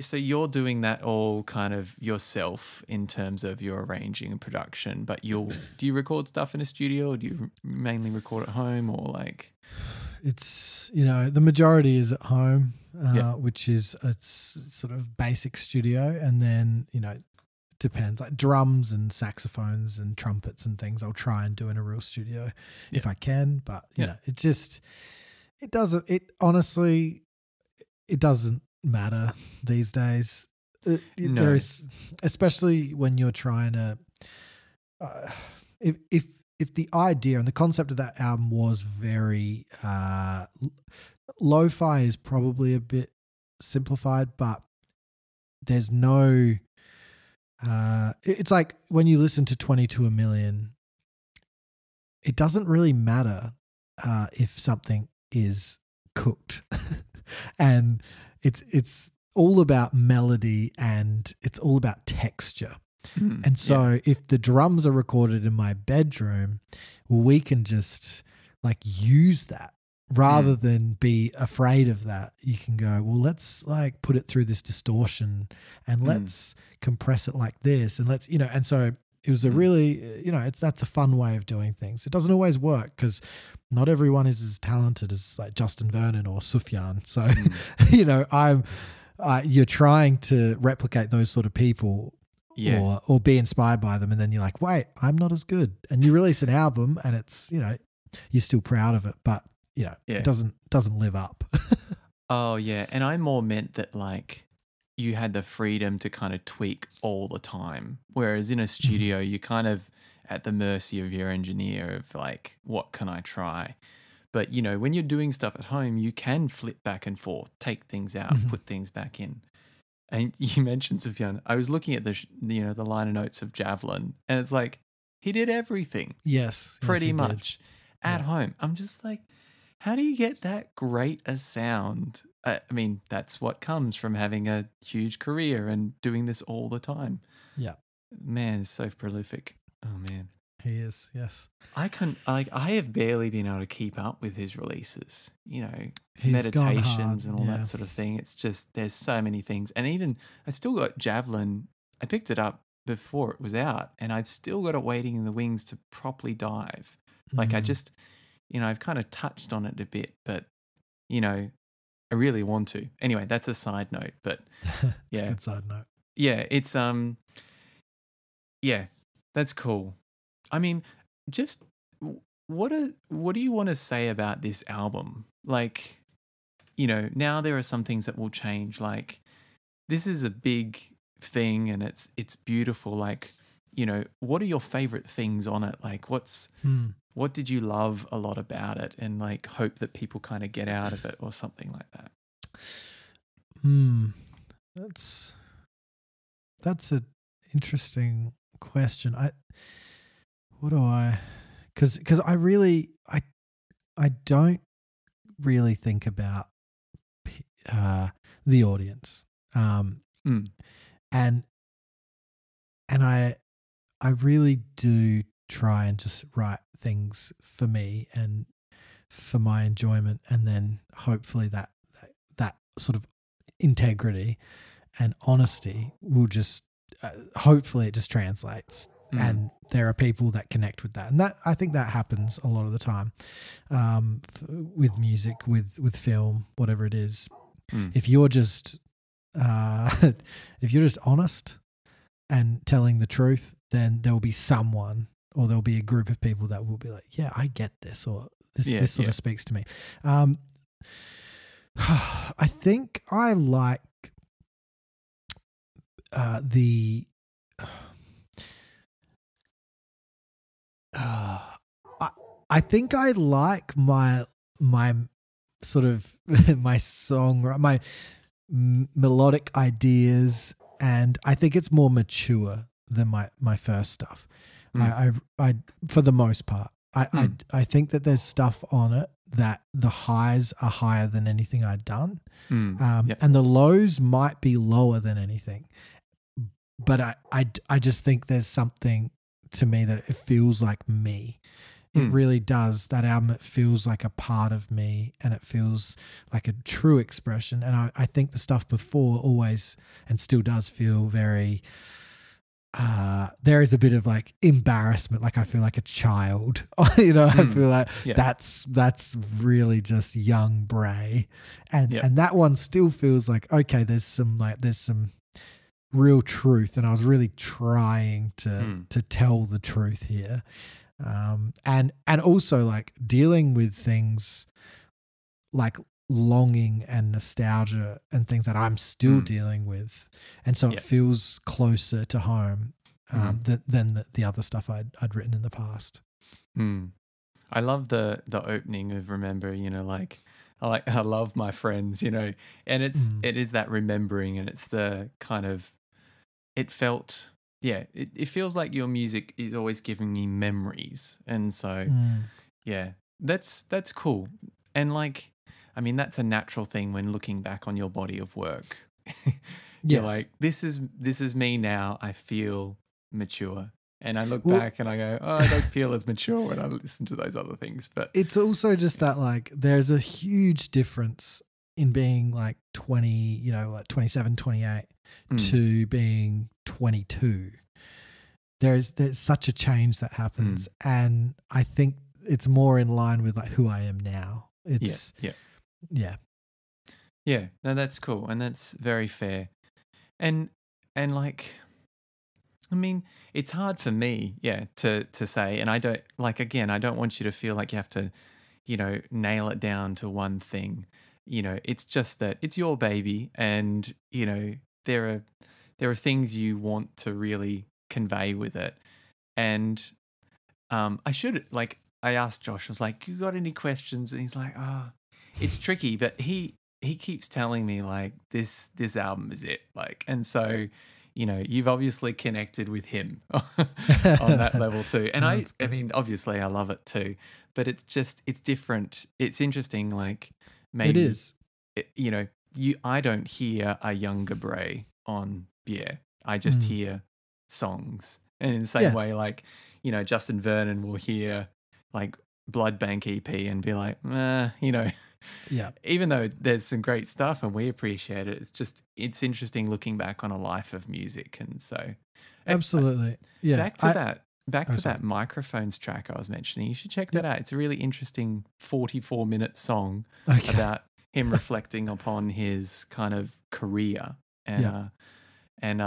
So you're doing that all kind of yourself in terms of your arranging and production, but do you record stuff in a studio, or do you mainly record at home, or like? It's, you know, the majority is at home, which is a sort of basic studio. And then, you know, it depends, like drums and saxophones and trumpets and things I'll try and do in a real studio if I can. But, you know, it honestly, it doesn't matter these days. No. There's, especially when you're trying to, if the idea and the concept of that album was very, lo-fi is probably a bit simplified, but there's no, it's like when you listen to 22 A Million, it doesn't really matter if something is cooked and it's all about melody and it's all about texture. And so if the drums are recorded in my bedroom, we can just like use that rather than be afraid of that. You can go, well, let's like put it through this distortion and let's compress it like this and let's, you know, and so it was a really, you know, that's a fun way of doing things. It doesn't always work because not everyone is as talented as like Justin Vernon or Sufjan. So, you know, you're trying to replicate those sort of people. Yeah. Or be inspired by them, and then you're like, wait, I'm not as good. And you release an album and it's, you know, you're still proud of it, but, you know, it doesn't live up. Oh, yeah. And I more meant that, like, you had the freedom to kind of tweak all the time, whereas in a studio you're kind of at the mercy of your engineer of, like, what can I try? But, you know, when you're doing stuff at home, you can flip back and forth, take things out, put things back in. And you mentioned Sufjan. I was looking at the the liner notes of Javelin, and it's like he did everything. Yes, pretty much at home. I'm just like, how do you get that great a sound? I mean, that's what comes from having a huge career and doing this all the time. Yeah, man, it's so prolific. Oh man, he is. Yes, I can. Like, I have barely been able to keep up with his releases. You know. He's meditations and all that sort of thing. It's just there's so many things. And even I still got Javelin. I picked it up before it was out and I've still got it waiting in the wings to properly dive. Like I just, I've kind of touched on it a bit, but, I really want to. Anyway, that's a side note, but it's a good side note. Yeah, it's that's cool. I mean, just what do you want to say about this album? Like, now there are some things that will change. Like, this is a big thing and it's beautiful. Like, what are your favorite things on it? Like, what did you love a lot about it and, like, hope that people kind of get out of it or something like that? That's an interesting question. Because I don't really think about the audience, and I really do try and just write things for me and for my enjoyment, and then hopefully that sort of integrity and honesty will just hopefully it just translates. And there are people that connect with that. And that, I think that happens a lot of the time with music, with film, whatever it is. If you're just honest and telling the truth, then there'll be someone or there'll be a group of people that will be like, yeah, I get this, or this sort of speaks to me. I think I like I think I like my sort of my song, my melodic ideas, and I think it's more mature than my first stuff. I for the most part, I think that there's stuff on it that the highs are higher than anything I'd done, and the lows might be lower than anything. But I just think there's something to me that it feels like me. It really does. That album, it feels like a part of me and it feels like a true expression. And I think the stuff before always and still does feel very there is a bit of like embarrassment. Like I feel like a child, I feel like that's really just young Bray. And that one still feels like, okay, there's some real truth, and I was really trying to tell the truth here, and also like dealing with things like longing and nostalgia and things that I'm still dealing with. And so it feels closer to home than the other stuff I'd written in the past. Mm. I love the opening of Remember, you know, like I love my friends, you know, and it is that remembering, and it's the kind of, it felt, it feels like your music is always giving me memories. And so, that's cool. And like, I mean, that's a natural thing when looking back on your body of work. You're like, this is me now. I feel mature. And I look back and I go, oh, I don't feel as mature when I listen to those other things. But it's also just that, like, there's a huge difference in being like 20, you know, like 27, 28 to being 22. There's such a change that happens. And I think it's more in line with like who I am now. It's Yeah. No, that's cool. And that's very fair. And like, I mean, it's hard for me, to say, and I don't, like, again, I don't want you to feel like you have to, you know, nail it down to one thing. You know, it's just that it's your baby, and, you know, there are things you want to really convey with it. And I asked Josh, I was like, you got any questions? And he's like, it's tricky, but he keeps telling me, like, this album is it. Like, and so, you know, you've obviously connected with him on that level too. And I mean, obviously I love it too, but it's just, it's different. It's interesting. Like, maybe it is, you know, I don't hear a younger Bray on Bjéar. I just hear songs. And in the same way, like, you know, Justin Vernon will hear like Blood Bank EP and be like, you know, even though there's some great stuff and we appreciate it, it's interesting looking back on a life of music. And so absolutely. Back to that Microphones track I was mentioning. You should check that out. It's a really interesting 44-minute song about him reflecting upon his kind of career and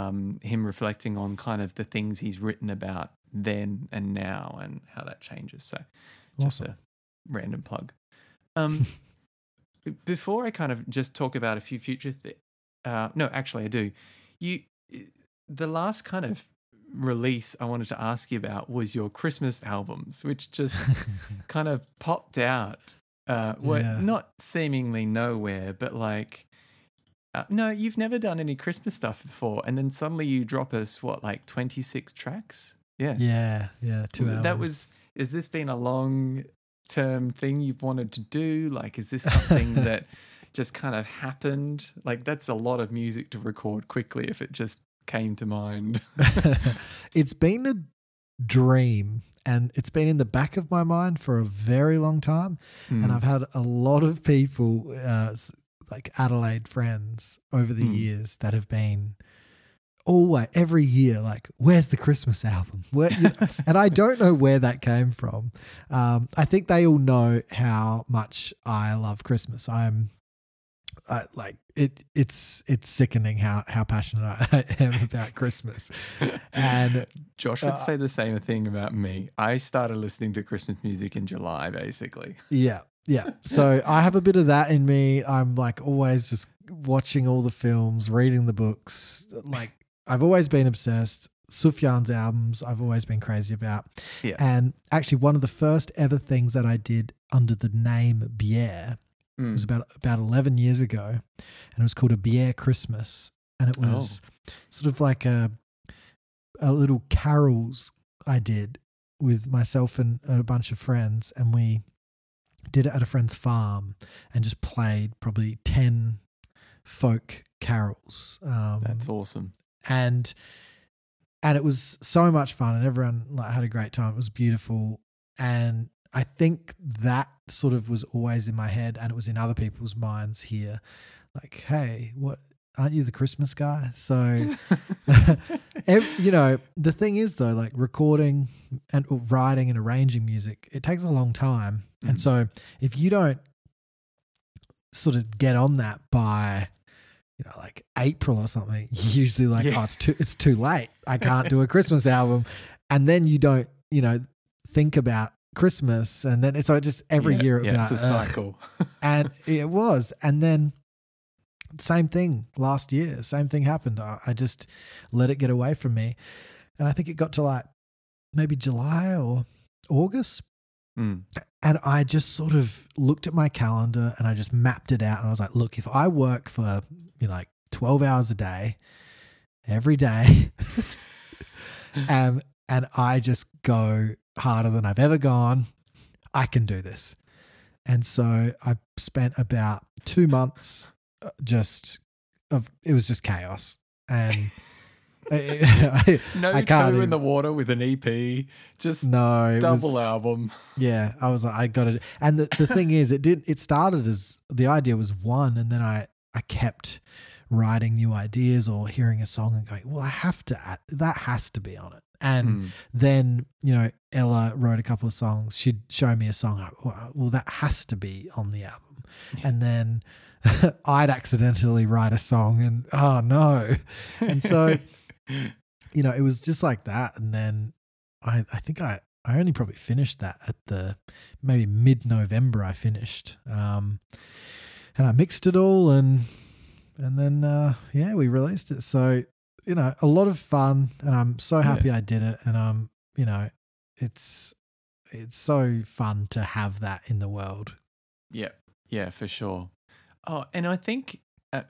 him reflecting on kind of the things he's written about then and now and how that changes. So just a random plug. Before I kind of just talk about a few future actually I do. The last kind of release I wanted to ask you about was your Christmas albums, which just kind of popped out. Not seemingly nowhere, but like, no, you've never done any Christmas stuff before. And then suddenly you drop us, what, like 26 tracks? Yeah. Yeah, 2 hours. Has this been a long term thing you've wanted to do? Like, is this something that just kind of happened? Like, that's a lot of music to record quickly if it just came to mind. It's been a dream, and it's been in the back of my mind for a very long time. And I've had a lot of people, like Adelaide friends over the years that have been always, every year, like, where's the Christmas album? And I don't know where that came from. I think they all know how much I love Christmas. It's sickening how passionate I am about Christmas. And Josh would say the same thing about me. I started listening to Christmas music in July, basically. Yeah. So I have a bit of that in me. I'm like always just watching all the films, reading the books, like, I've always been obsessed. Sufjan's albums I've always been crazy about. Yeah. And actually one of the first ever things that I did under the name Bjéar was about 11 years ago, and it was called a Bjéar Christmas. And it was sort of like a little carols I did with myself and a bunch of friends, and we did it at a friend's farm and just played probably 10 folk carols. That's awesome. And it was so much fun, and everyone like had a great time. It was beautiful, and I think that sort of was always in my head, and it was in other people's minds here. Like, hey, what, aren't you the Christmas guy? So, you know, the thing is though, like recording and writing and arranging music, it takes a long time, and so if you don't sort of get on that by, you know, like April or something, usually like, it's too late. I can't do a Christmas album. And then you don't, you know, think about Christmas, and then it's like just every year. Yeah, it's a cycle. And it was. And then same thing last year. Same thing happened. I just let it get away from me. And I think it got to like maybe July or August. Mm. And I just sort of looked at my calendar and I just mapped it out. And I was like, look, if I work for, you know, like 12 hours a day, every day, and I just go harder than I've ever gone, I can do this. And so I spent about 2 months it was just chaos. And no toe in the water with an EP, just album. Yeah, I was like, I got it. And the thing is, it started as the idea was one, and then I kept writing new ideas or hearing a song and going, well, I have to add, that has to be on it. And then, you know, Ella wrote a couple of songs. She'd show me a song. Well, that has to be on the album. And then I'd accidentally write a song and, oh no. And so, you know, it was just like that. And then I think I only probably finished that at maybe mid-November I finished. And I mixed it all and then, we released it. So, you know, a lot of fun, and I'm so happy I did it. And you know, it's so fun to have that in the world. Yeah. Yeah, for sure. Oh, and I think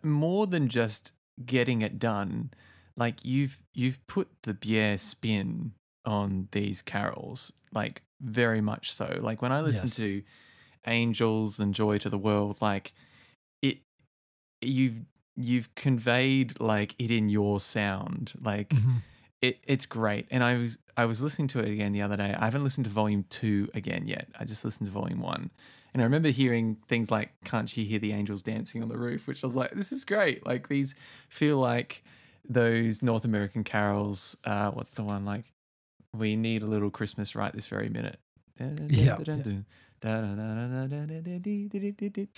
more than just getting it done, like you've put the Bjéar spin on these carols, like very much so. Like when I listen to Angels and Joy to the World, like you've conveyed like it in your sound, like it's great. And I was listening to it again the other day. I haven't listened to Volume 2 again yet. I just listened to Volume 1, and I remember hearing things like "Can't you hear the angels dancing on the roof?" which I was like, "This is great!" Like these feel like those North American carols. What's the one like? We need a little Christmas right this very minute. Yeah.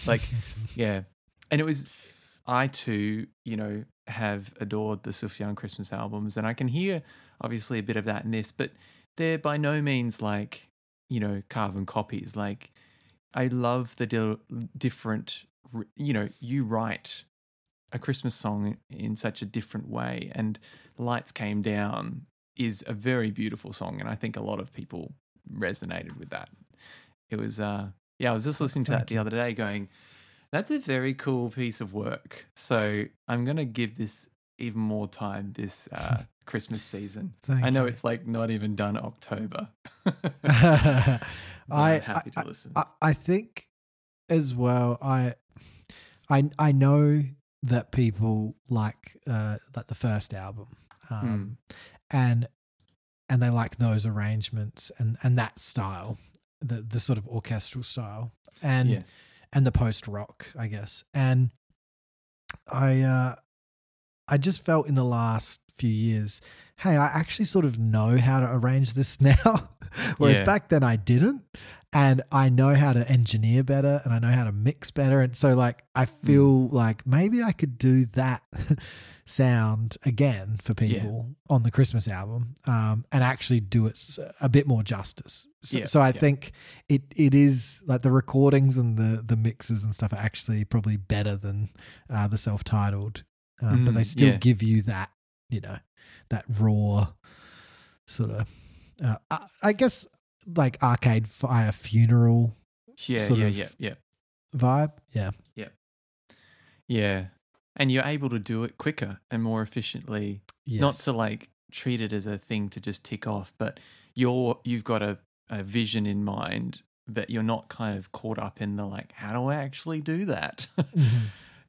Like, yeah, and it was. I too, you know, have adored the Sufjan Christmas albums, and I can hear obviously a bit of that in this, but they're by no means like, you know, carbon copies. Like I love the different, you know, you write a Christmas song in such a different way, and Lights Came Down is a very beautiful song, and I think a lot of people resonated with that. It was, I was just listening to that the other day going, that's a very cool piece of work. So I'm going to give this even more time this Christmas season. I know it's like not even done October. I'm happy to listen. I think as well, I know that people like the first album and they like those arrangements and that style, the sort of orchestral style. And and the post-rock, I guess. And I just felt in the last few years, hey, I actually sort of know how to arrange this now, whereas back then I didn't. And I know how to engineer better, and I know how to mix better. And so, like, I feel like maybe I could do that sound again for people on the Christmas album and actually do it a bit more justice. So I think it is like the recordings and the mixes and stuff are actually probably better than the self-titled, but they still give you that, you know, that raw sort of, I guess like Arcade Fire funeral vibe. Yeah. Yeah. Yeah. And you're able to do it quicker and more efficiently, not to like treat it as a thing to just tick off, but you've got a vision in mind that you're not kind of caught up in the like, how do I actually do that?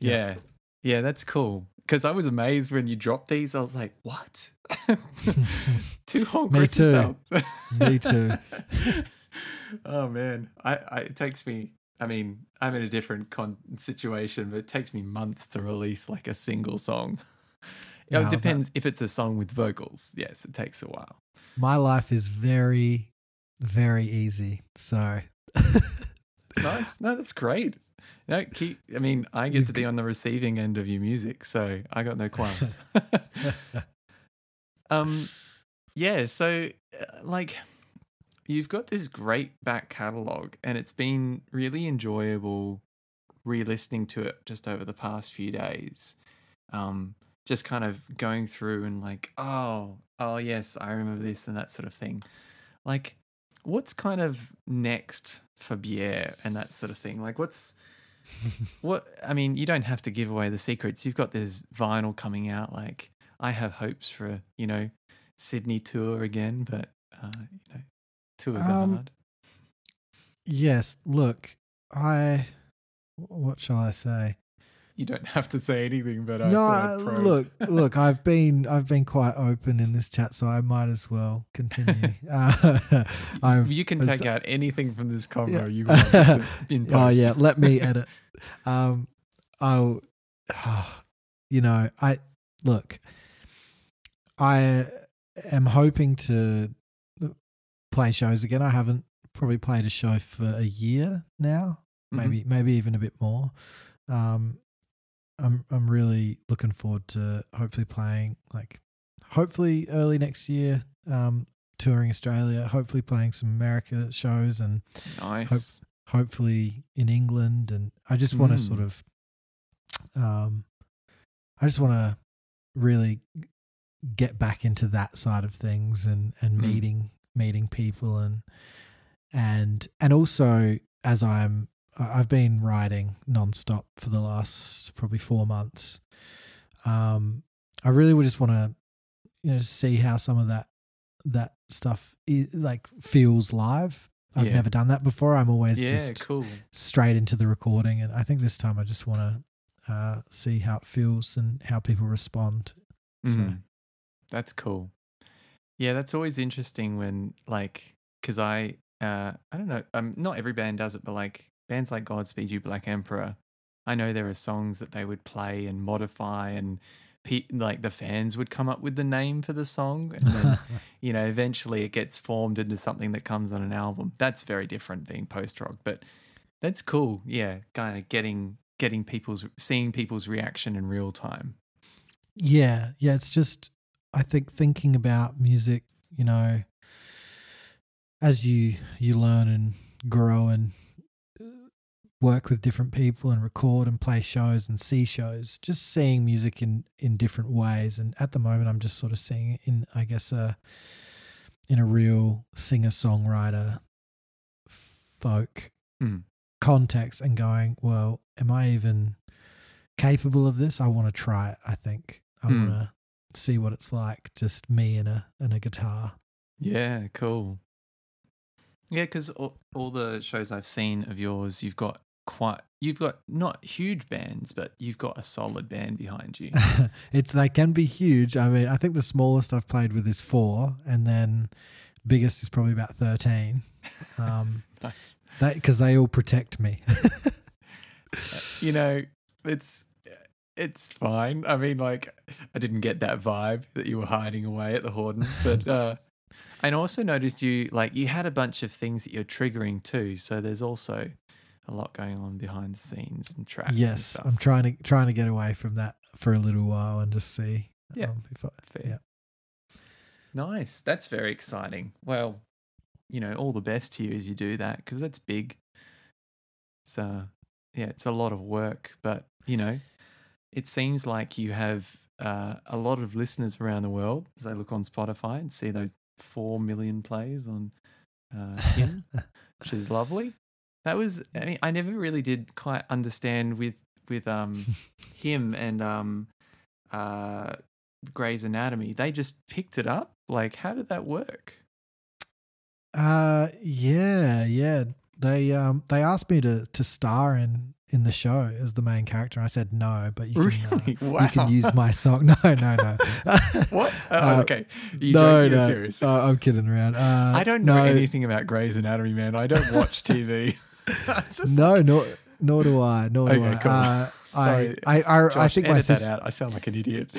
Yeah. Yeah, that's cool. Because I was amazed when you dropped these. I was like, what? 2 whole Christmas albums. Me too. Oh, man. It takes me... I mean, I'm in a different situation, but it takes me months to release like a single song. It depends if it's a song with vocals. Yes, it takes a while. My life is very, very easy. So nice. No, that's great. No, I mean, I get to be on the receiving end of your music, so I got no qualms. So, like, you've got this great back catalogue, and it's been really enjoyable re-listening to it just over the past few days. Just kind of going through and like, oh yes, I remember this and that sort of thing. Like, what's kind of next for Bjéar and that sort of thing? Like, I mean, you don't have to give away the secrets. You've got this vinyl coming out. Like, I have hopes for, you know, Sydney tour again, but, you know, tours are hard. Yes, look, what shall I say? You don't have to say anything, but look, I've been quite open in this chat, so I might as well continue. You can take out anything from this convo you want in post. Oh yeah, let me edit. I am hoping to play shows again. I haven't probably played a show for a year now, maybe even a bit more. I'm really looking forward to hopefully playing, like, hopefully early next year, touring Australia, hopefully playing some America shows, and nice. Hopefully in England. And I just want to sort of, I just want to really get back into that side of things and meeting people and also as I've been writing nonstop for the last probably 4 months. I really would just want to, you know, see how some of that stuff is, like, feels live. I've never done that before. I'm always just straight into the recording, and I think this time I just want to see how it feels and how people respond. So. That's cool. Yeah, that's always interesting when, like, because I don't know, not every band does it, but like. Bands like Godspeed You Black Emperor, I know there are songs that they would play and modify, and like the fans would come up with the name for the song, and then you know, eventually it gets formed into something that comes on an album. That's very different, being post rock, but that's cool. Yeah, kind of getting seeing people's reaction in real time. Yeah, it's just, I think, thinking about music, you know, as you learn and grow and work with different people and record and play shows and see shows, just seeing music in different ways. And at the moment I'm just sort of seeing it in, I guess, in a real singer-songwriter folk context, and going, well, am I even capable of this? I want to try it, I think. I want to see what it's like, just me and a guitar. Yeah, cool. Yeah, because all the shows I've seen of yours, you've got not huge bands, but you've got a solid band behind you. They can be huge. I mean, I think the smallest I've played with is 4, and then biggest is probably about 13. Nice. Because they all protect me. You know, it's fine. I mean, like, I didn't get that vibe that you were hiding away at the Horden, but. And I also noticed you had a bunch of things that you're triggering too. So there's also a lot going on behind the scenes and tracks. Yes, and stuff. I'm trying to get away from that for a little while and just see. Fair. Yeah. Nice. That's very exciting. Well, you know, all the best to you as you do that, because that's big. It's a lot of work, but you know, it seems like you have a lot of listeners around the world as I look on Spotify and see those. 4 million plays on him, which is lovely. That was, I mean, I never really did quite understand with him and Grey's Anatomy. They just picked it up. Like, how did that work? They asked me to star in the show as the main character. I said no, but you can use my song. No. What? Okay. You're serious. I'm kidding around. I don't know anything about Grey's Anatomy, man. I don't watch TV. Nor do I. Nor do I. Cool. Sorry, Josh, I think my sister. I sound like an idiot.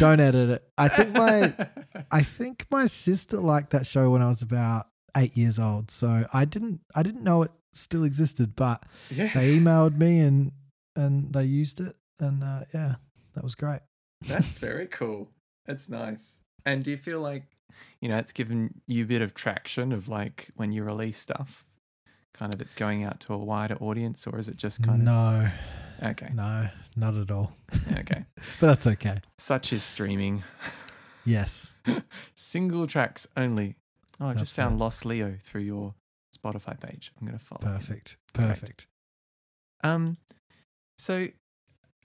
Don't edit it. I think my sister liked that show when I was about 8 years old, so I didn't know it still existed, but they emailed me and they used it, and that was great. That's very cool. That's nice. And do you feel like you know, it's given you a bit of traction of like when you release stuff, kind of it's going out to a wider audience, or is it just kind of... No. Okay. No, not at all. Okay. But that's okay. Such is streaming. Yes. Single tracks only. Oh, I just found Los Leo through your Spotify page. I'm going to follow. Perfect. Him. Perfect. Right. So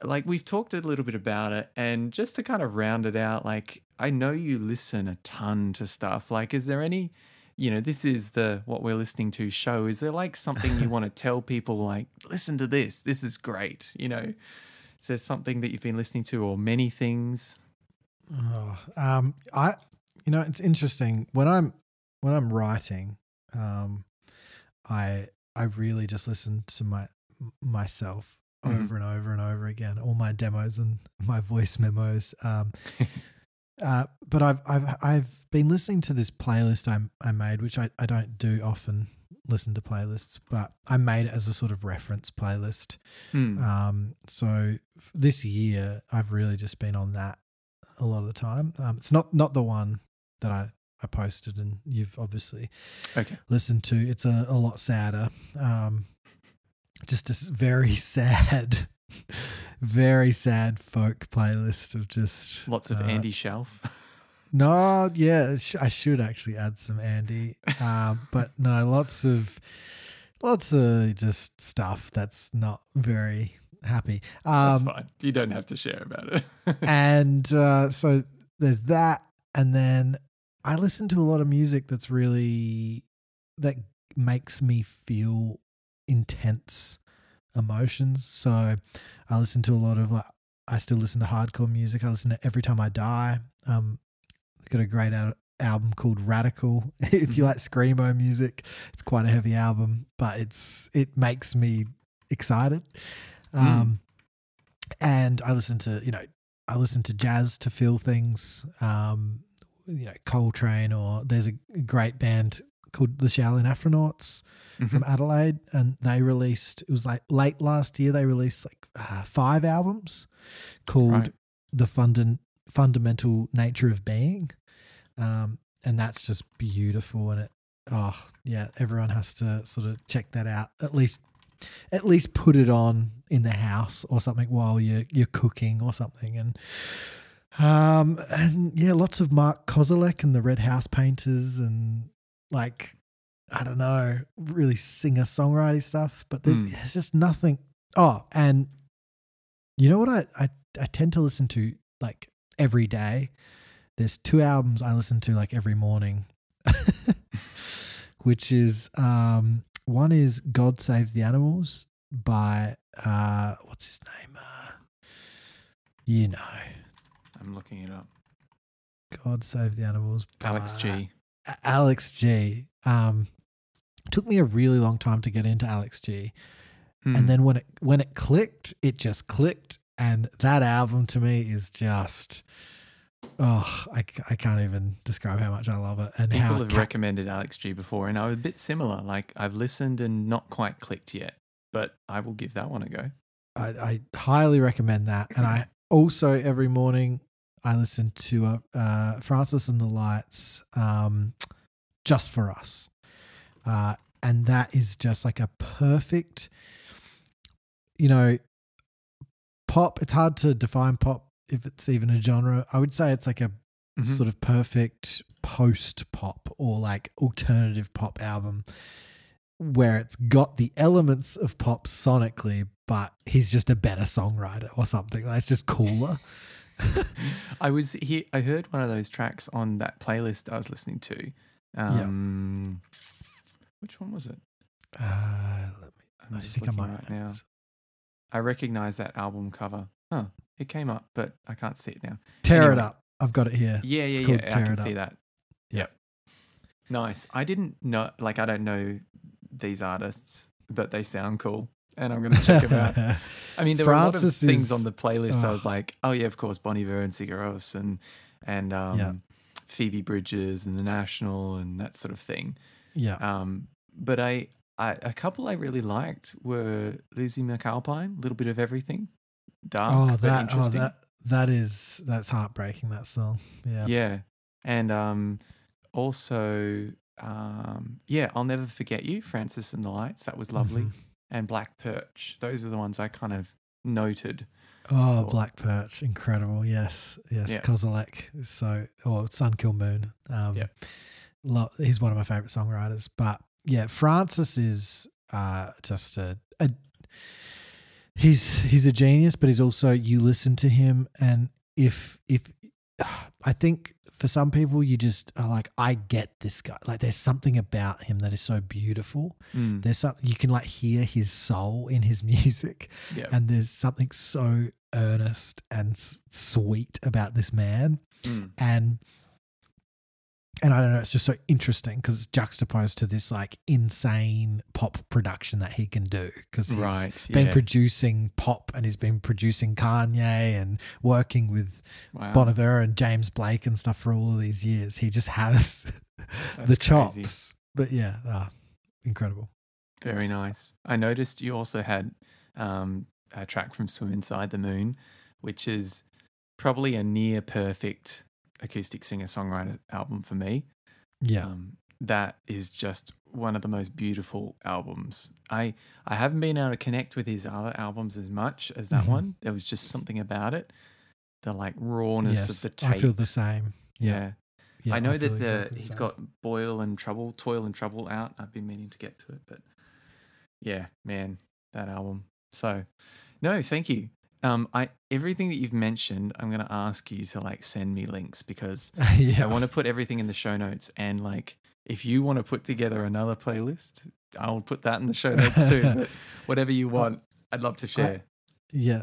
like we've talked a little bit about it, and just to kind of round it out, like I know you listen a ton to stuff. Like, is there any, you know, this is the what we're listening to show. Is there like something you want to tell people, like, listen to this, this is great, you know? Is there something that you've been listening to, or many things? Oh, you know, it's interesting. When I'm writing, I really just listen to myself over and over and over again, all my demos and my voice memos. But I've been listening to this playlist I made, which I don't do often listen to playlists, but I made it as a sort of reference playlist. So this year I've really just been on that a lot of the time. It's not the one that I posted and you've obviously listened to. It's a lot sadder. Just this very sad, very sad folk playlist of just lots of Andy Shelf. No, yeah, I should actually add some Andy, but no, lots of just stuff that's not very happy. That's fine. You don't have to share about it. And so there's that, and then I listen to a lot of music that's really that makes me feel intense emotions. So I listen to a lot of, like, I still listen to hardcore music. I listen to Every Time I Die. I've got a great album called Radical. If you like screamo music, it's quite a heavy album, but it makes me excited. And I listen to, you know, jazz to feel things, you know, Coltrane, or there's a great band called the Shaolin Afronauts from Adelaide, and they released, it was like late last year, they released like 5 albums called The Fundamental Nature of Being, and that's just beautiful, and everyone has to sort of check that out, at least put it on in the house or something while you're cooking or something. And lots of Mark Kozelek and the Red House Painters, and like, I don't know, really singer-songwriter stuff, but there's just nothing. Oh, and you know what I tend to listen to like every day? There's 2 albums I listen to like every morning, which is one is God Save the Animals by, what's his name? You know. I'm looking it up. God Save the Animals by Alex G. Alex G. Took me a really long time to get into Alex G. And then when it clicked, it just clicked. And that album to me is just, I can't even describe how much I love it. And people have recommended Alex G before, and I was a bit similar. Like, I've listened and not quite clicked yet, but I will give that one a go. I highly recommend that. And I also every morning I listen to Francis and the Lights, Just For Us. And that is just like a perfect, you know, pop. It's hard to define pop if it's even a genre. I would say it's like a sort of perfect post-pop or like alternative pop album where it's got the elements of pop sonically, but he's just a better songwriter or something. Like, it's just cooler. I heard one of those tracks on that playlist I was listening to. Which one was it? I think I might right now. I recognize that album cover. Huh. It came up, but I can't see it now. Tear It Up. I've got it here. Yeah. I can see that. Yep. Nice. I didn't know, like, I don't know these artists, but they sound cool. And I'm going to check them out. I mean, there were a lot of things on the playlist. I was like, oh, yeah, of course, Bon Iver and Sigur Rós and Phoebe Bridgers and The National and that sort of thing. Yeah. But a couple I really liked were Lizzie McAlpine, A Little Bit of Everything. Dark, but interesting. That's heartbreaking, that song. Yeah. Yeah. And also, I'll Never Forget You, Francis and the Lights. That was lovely. Mm-hmm. And Black Perch. Those were the ones I kind of noted. Oh, Black Perch. Incredible. Yes. Yes. Yeah. Kozilek. Sun Kill Moon. He's one of my favorite songwriters. But yeah, Francis is just he's a genius, but he's also, you listen to him and if I think for some people you just are like, I get this guy. Like there's something about him that is so beautiful. Mm. There's something you can like hear his soul in his music. Yep. And there's something so earnest and sweet about this man. Mm. And I don't know, it's just so interesting because it's juxtaposed to this like insane pop production that he can do because he's been producing pop and he's been producing Kanye and working with Bon Iver and James Blake and stuff for all of these years. He just has the chops. Crazy. But yeah, incredible. Very nice. I noticed you also had a track from Swim Inside the Moon, which is probably a near perfect acoustic singer-songwriter album for me. Yeah. That is just one of the most beautiful albums. I haven't been able to connect with his other albums as much as that one. There was just something about it, the like rawness of the tape. I feel the same. Yeah. I know that he's got Toil and Trouble out. I've been meaning to get to it, but yeah, man, that album. So no, thank you. Everything that you've mentioned, I'm going to ask you to like send me links because I want to put everything in the show notes. And like, if you want to put together another playlist, I'll put that in the show notes too. But whatever you want, I'd love to share.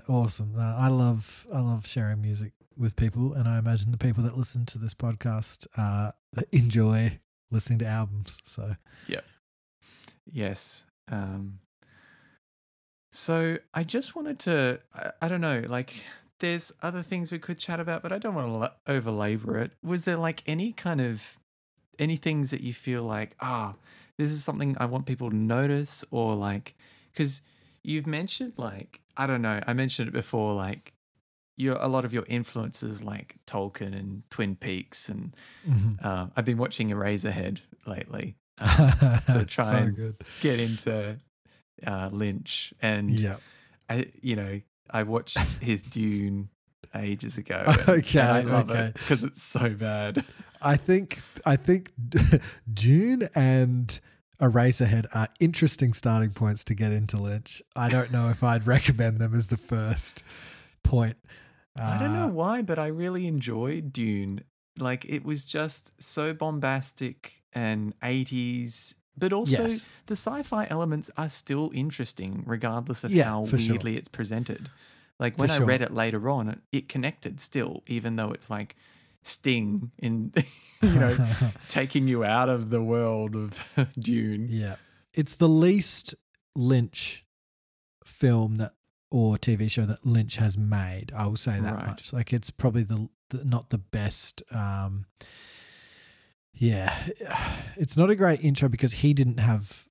Awesome. I love sharing music with people, and I imagine the people that listen to this podcast enjoy listening to albums. So yeah. Yes. So I just wanted to, I don't know, like there's other things we could chat about, but I don't want to over-labor it. Was there like any things that you feel like, this is something I want people to notice, or like, because you've mentioned like, I don't know, I mentioned it before, like a lot of your influences like Tolkien and Twin Peaks and I've been watching Eraserhead lately to try get into Lynch, and I watched his Dune ages ago. And I love it because it's so bad. I think Dune and Eraserhead are interesting starting points to get into Lynch. I don't know if I'd recommend them as the first point. I don't know why, but I really enjoyed Dune. Like it was just so bombastic and 80s. But also the sci-fi elements are still interesting regardless of how weirdly it's presented. Like when I read it later on, it connected still, even though it's like Sting in taking you out of the world of Dune. Yeah. It's the least Lynch film or TV show that Lynch has made. I will say that much. Like it's probably the not the best it's not a great intro because he didn't have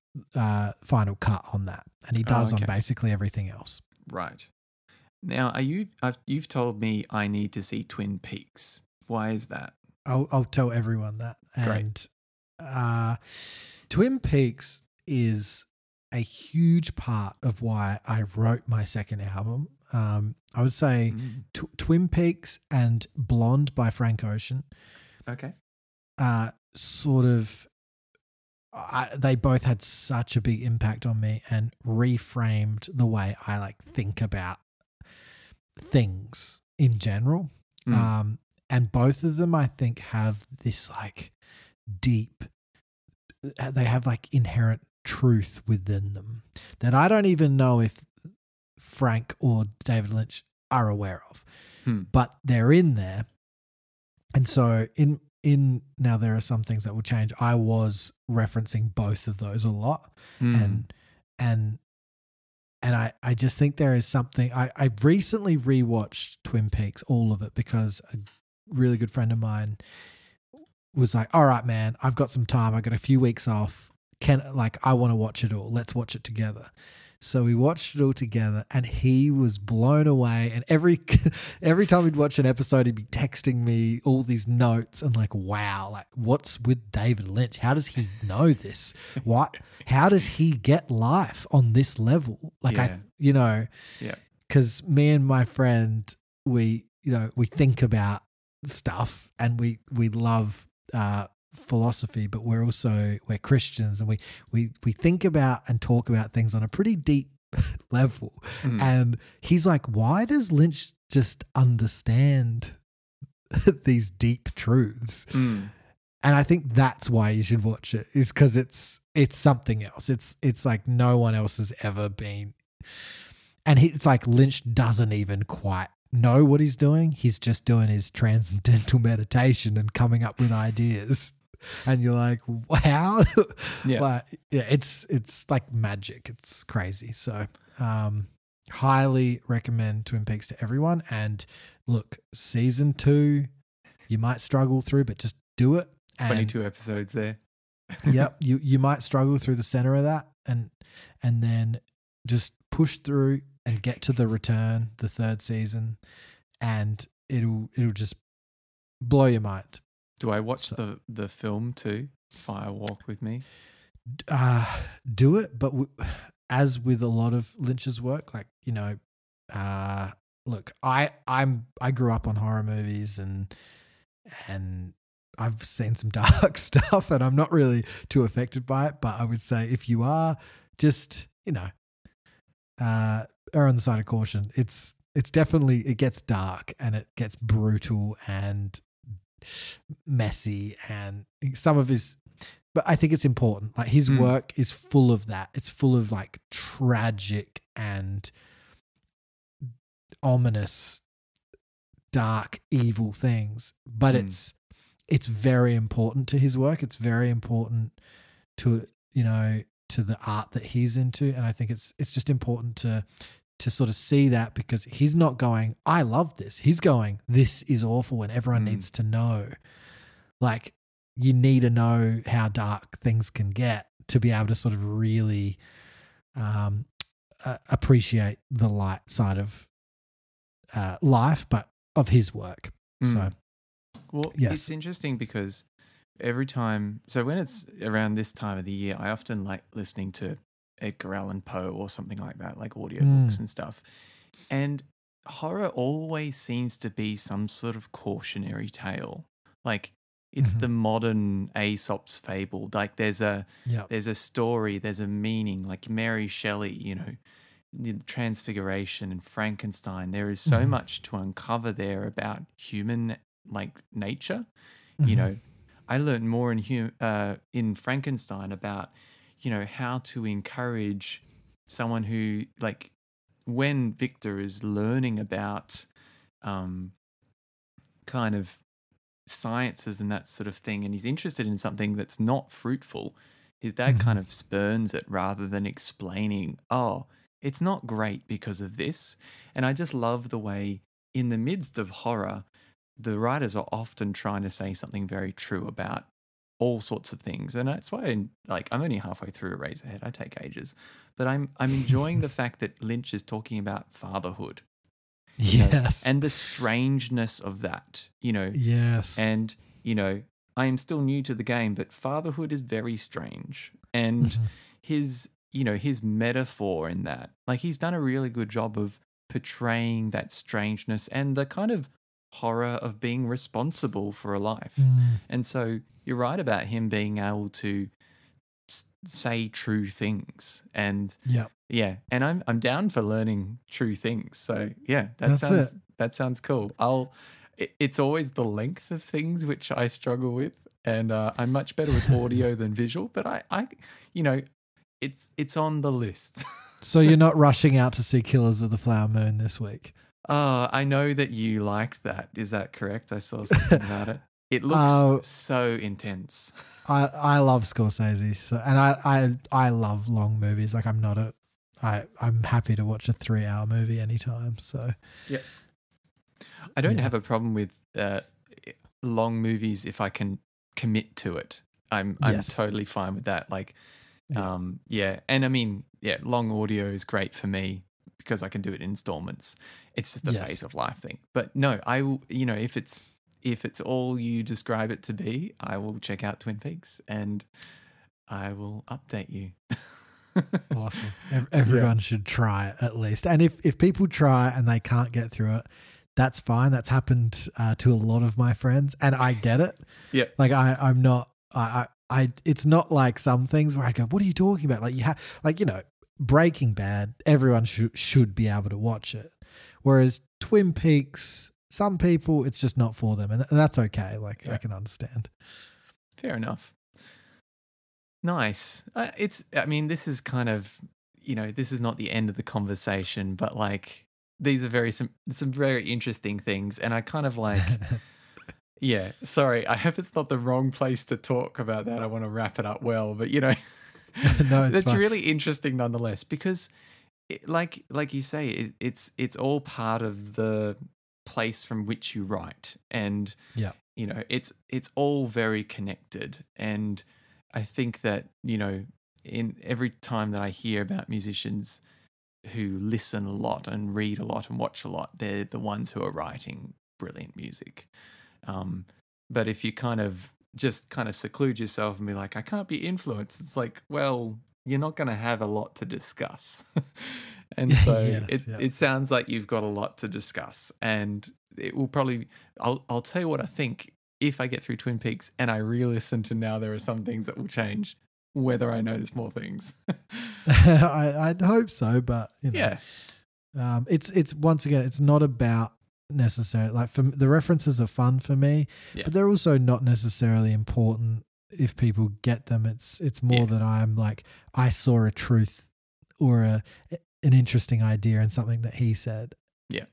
final cut on that, and he does on basically everything else. Right. Now, you've told me I need to see Twin Peaks. Why is that? I'll tell everyone that. Great. And Twin Peaks is a huge part of why I wrote my second album. I would say Twin Peaks and Blonde by Frank Ocean. Okay. They both had such a big impact on me and reframed the way I like think about things in general. And both of them, I think, have this like deep, they have like inherent truth within them that I don't even know if Frank or David Lynch are aware of, but they're in there. And so in Now There Are Some Things That Will Change, I was referencing both of those a lot. And I just think there is something. I recently rewatched Twin Peaks, all of it, because a really good friend of mine was like, all right, man, I've got some time. I got a few weeks off. I want to watch it all. Let's watch it together. So we watched it all together and he was blown away. And every time he'd watch an episode, he'd be texting me all these notes and like, wow, like what's with David Lynch? How does he know this? How does he get life on this level? Like, yeah. Because me and my friend, we think about stuff and we love philosophy, but we're Christians and we think about and talk about things on a pretty deep level. Mm. And he's like, why does Lynch just understand these deep truths? Mm. And I think that's why you should watch it, is because it's something else. It's like no one else has ever been. And it's like Lynch doesn't even quite know what he's doing. He's just doing his transcendental meditation and coming up with ideas. And you're like, wow. Yeah. Like, yeah, it's like magic. It's crazy. So highly recommend Twin Peaks to everyone. And look, season 2, you might struggle through, but just do it. 22 episodes there. Yep. You might struggle through the center of that and then just push through and get to the return, the third season, and it'll just blow your mind. Do I watch the film too, Fire Walk With Me? Do it, but as with a lot of Lynch's work, like, look, I grew up on horror movies and I've seen some dark stuff and I'm not really too affected by it, but I would say if you are, just, err on the side of caution. It's definitely, it gets dark and it gets brutal and messy, and some of his, but I think it's important. Like his work is full of that. It's full of like tragic and ominous, dark, evil things. But it's very important to his work. It's very important to, to the art that he's into. And I think it's just important to sort of see that, because he's not going, I love this. He's going, this is awful and everyone needs to know. Like, you need to know how dark things can get to be able to sort of really appreciate the light side of life, but of his work. So, well, yes. It's interesting because every time, so when it's around this time of the year, I often like listening to Edgar Allan Poe or something like that, like audiobooks and stuff. And horror always seems to be some sort of cautionary tale. Like it's the modern Aesop's fable. Like there's a story, there's a meaning, like Mary Shelley, the Transfiguration and Frankenstein. There is so much to uncover there about human like nature, I learned more in Frankenstein about, how to encourage someone who, like, when Victor is learning about kind of sciences and that sort of thing, and he's interested in something that's not fruitful, his dad kind of spurns it rather than explaining, oh, it's not great because of this. And I just love the way in the midst of horror, the writers are often trying to say something very true about all sorts of things. And that's why I'm only halfway through Eraserhead. I take ages. But I'm enjoying the fact that Lynch is talking about fatherhood. Yes. And the strangeness of that, Yes. And, I am still new to the game, but fatherhood is very strange. And his metaphor in that, like he's done a really good job of portraying that strangeness and the kind of horror of being responsible for a life. And so you're right about him being able to say true things, and and I'm down for learning true things, so that sounds cool. It's always the length of things which I struggle with, and I'm much better with audio than visual, but I it's on the list. So you're not rushing out to see Killers of the Flower Moon this week? Oh, I know that you like that. Is that correct? I saw something about it. It looks so intense. I love Scorsese, and I love long movies. Like I'm happy to watch a 3-hour movie anytime. So yeah, I don't have a problem with long movies if I can commit to it. I'm totally fine with that. Like Yeah. And I mean, long audio is great for me because I can do it in installments. It's just the phase of life thing. But no, I will, if it's all you describe it to be, I will check out Twin Peaks and I will update you. Awesome. Everyone should try it at least. And if people try and they can't get through it, that's fine. That's happened to a lot of my friends, and I get it. Yeah. Like I'm not, it's not like some things where I go, what are you talking about? Like Breaking Bad, everyone should be able to watch it. Whereas Twin Peaks, some people, it's just not for them. And that's okay. I can understand. Fair enough. Nice. This is kind of, this is not the end of the conversation, but these are some very interesting things. And I kind of sorry, I hope it's not the wrong place to talk about that. I want to wrap it up well, but no, it's really interesting nonetheless, because like you say, it's all part of the place from which you write. And, it's all very connected. And I think that, in every time that I hear about musicians who listen a lot and read a lot and watch a lot, they're the ones who are writing brilliant music. But if you kind of seclude yourself and be like, I can't be influenced, it's like, well, you're not going to have a lot to discuss. And so it sounds like you've got a lot to discuss, and it will probably, I'll tell you what I think. If I get through Twin Peaks and I re-listen to Now There Are Some Things That Will Change, whether I notice more things. I'd hope so, but it's once again, it's not about necessarily the references are fun for me, but they're also not necessarily important if people get them. It's more that I'm I saw a truth or an interesting idea in something that he said. Yeah,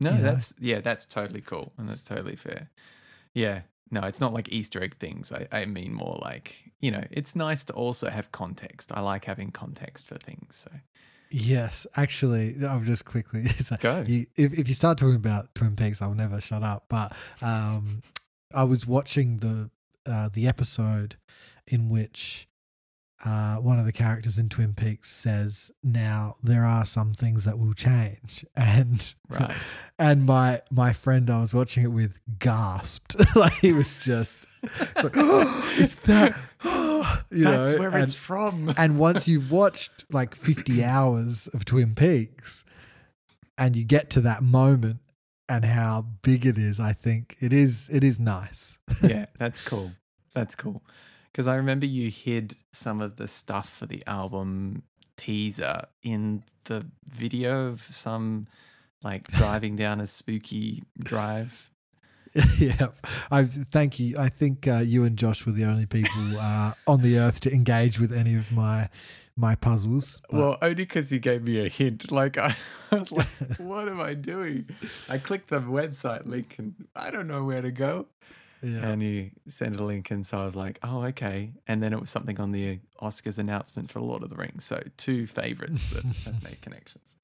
no, that's totally cool and that's totally fair. Yeah. No, it's not like Easter egg things. I mean more it's nice to also have context. I like having context for things. So yes, actually, I'm just quickly. So go. If you start talking about Twin Peaks, I'll never shut up. But I was watching the episode in which one of the characters in Twin Peaks says, "Now there are some things that will change," and my friend I was watching it with gasped. He was just it's is that? That's where it's from. And once you've watched 50 hours of Twin Peaks, and you get to that moment and how big it is, I think it is nice. Yeah, that's cool. That's cool. Because I remember you hid some of the stuff for the album teaser in the video of some driving down a spooky drive. Yeah, thank you. I think you and Josh were the only people on the earth to engage with any of my puzzles. But. Well, only because you gave me a hint. I was like, what am I doing? I clicked the website link and I don't know where to go. Yeah. And you sent a link, and so I was like, oh, okay. And then it was something on the Oscars announcement for Lord of the Rings. So two favourites that have made connections.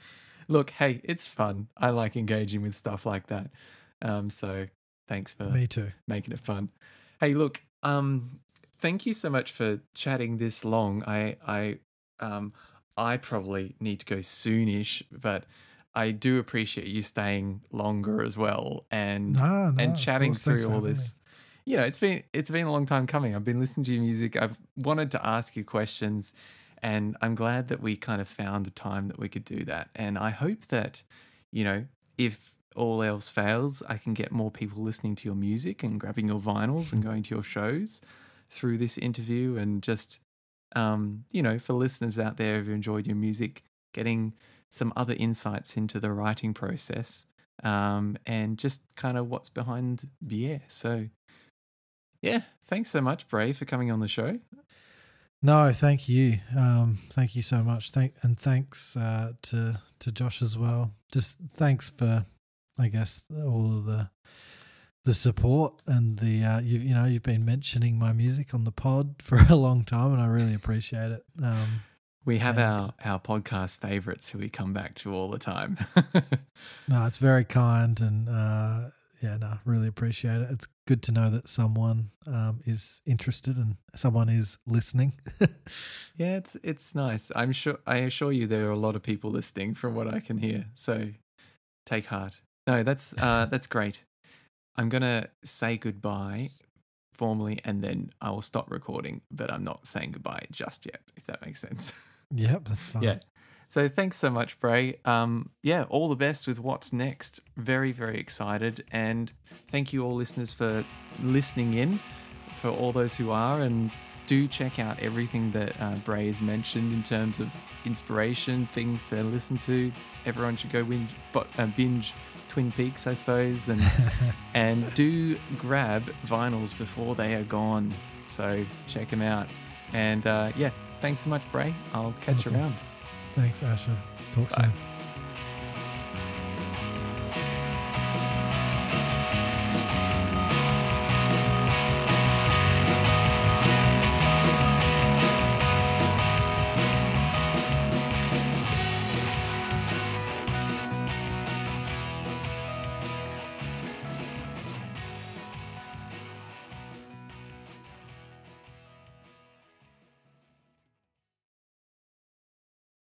Look, hey, it's fun. I like engaging with stuff like that. So thanks for making it fun. Hey, look, thank you so much for chatting this long. I probably need to go soonish, but I do appreciate you staying longer as well and chatting through all this. It's been a long time coming. I've been listening to your music. I've wanted to ask you questions, and I'm glad that we kind of found a time that we could do that. And I hope that, if all else fails, I can get more people listening to your music and grabbing your vinyls and going to your shows through this interview. And just, for listeners out there who enjoyed your music, getting some other insights into the writing process, and just kind of what's behind Bjéar. So, thanks so much, Bray, for coming on the show. No, thank you. Thank you so much. Thanks to Josh as well. Just thanks for, I guess, all of the support and the you've been mentioning my music on the pod for a long time, and I really appreciate it. We have our podcast favourites who we come back to all the time. No, it's very kind and really appreciate it. It's good to know that someone is interested and someone is listening. Yeah, it's nice. I assure you there are a lot of people listening from what I can hear. So take heart. No, that's great. I'm going to say goodbye formally and then I will stop recording, but I'm not saying goodbye just yet, if that makes sense. Yep, that's fine. Yeah. So thanks so much, Bray. Yeah, all the best with what's next. Very, very excited. And thank you all listeners for listening in, for all those who are. And do check out everything that Bray has mentioned in terms of inspiration, things to listen to. Everyone should go binge Twin Peaks, I suppose. And, and do grab vinyls before they are gone. So check them out. And yeah, thanks so much, Bray. I'll catch you around. Thanks, Asha. Talk soon.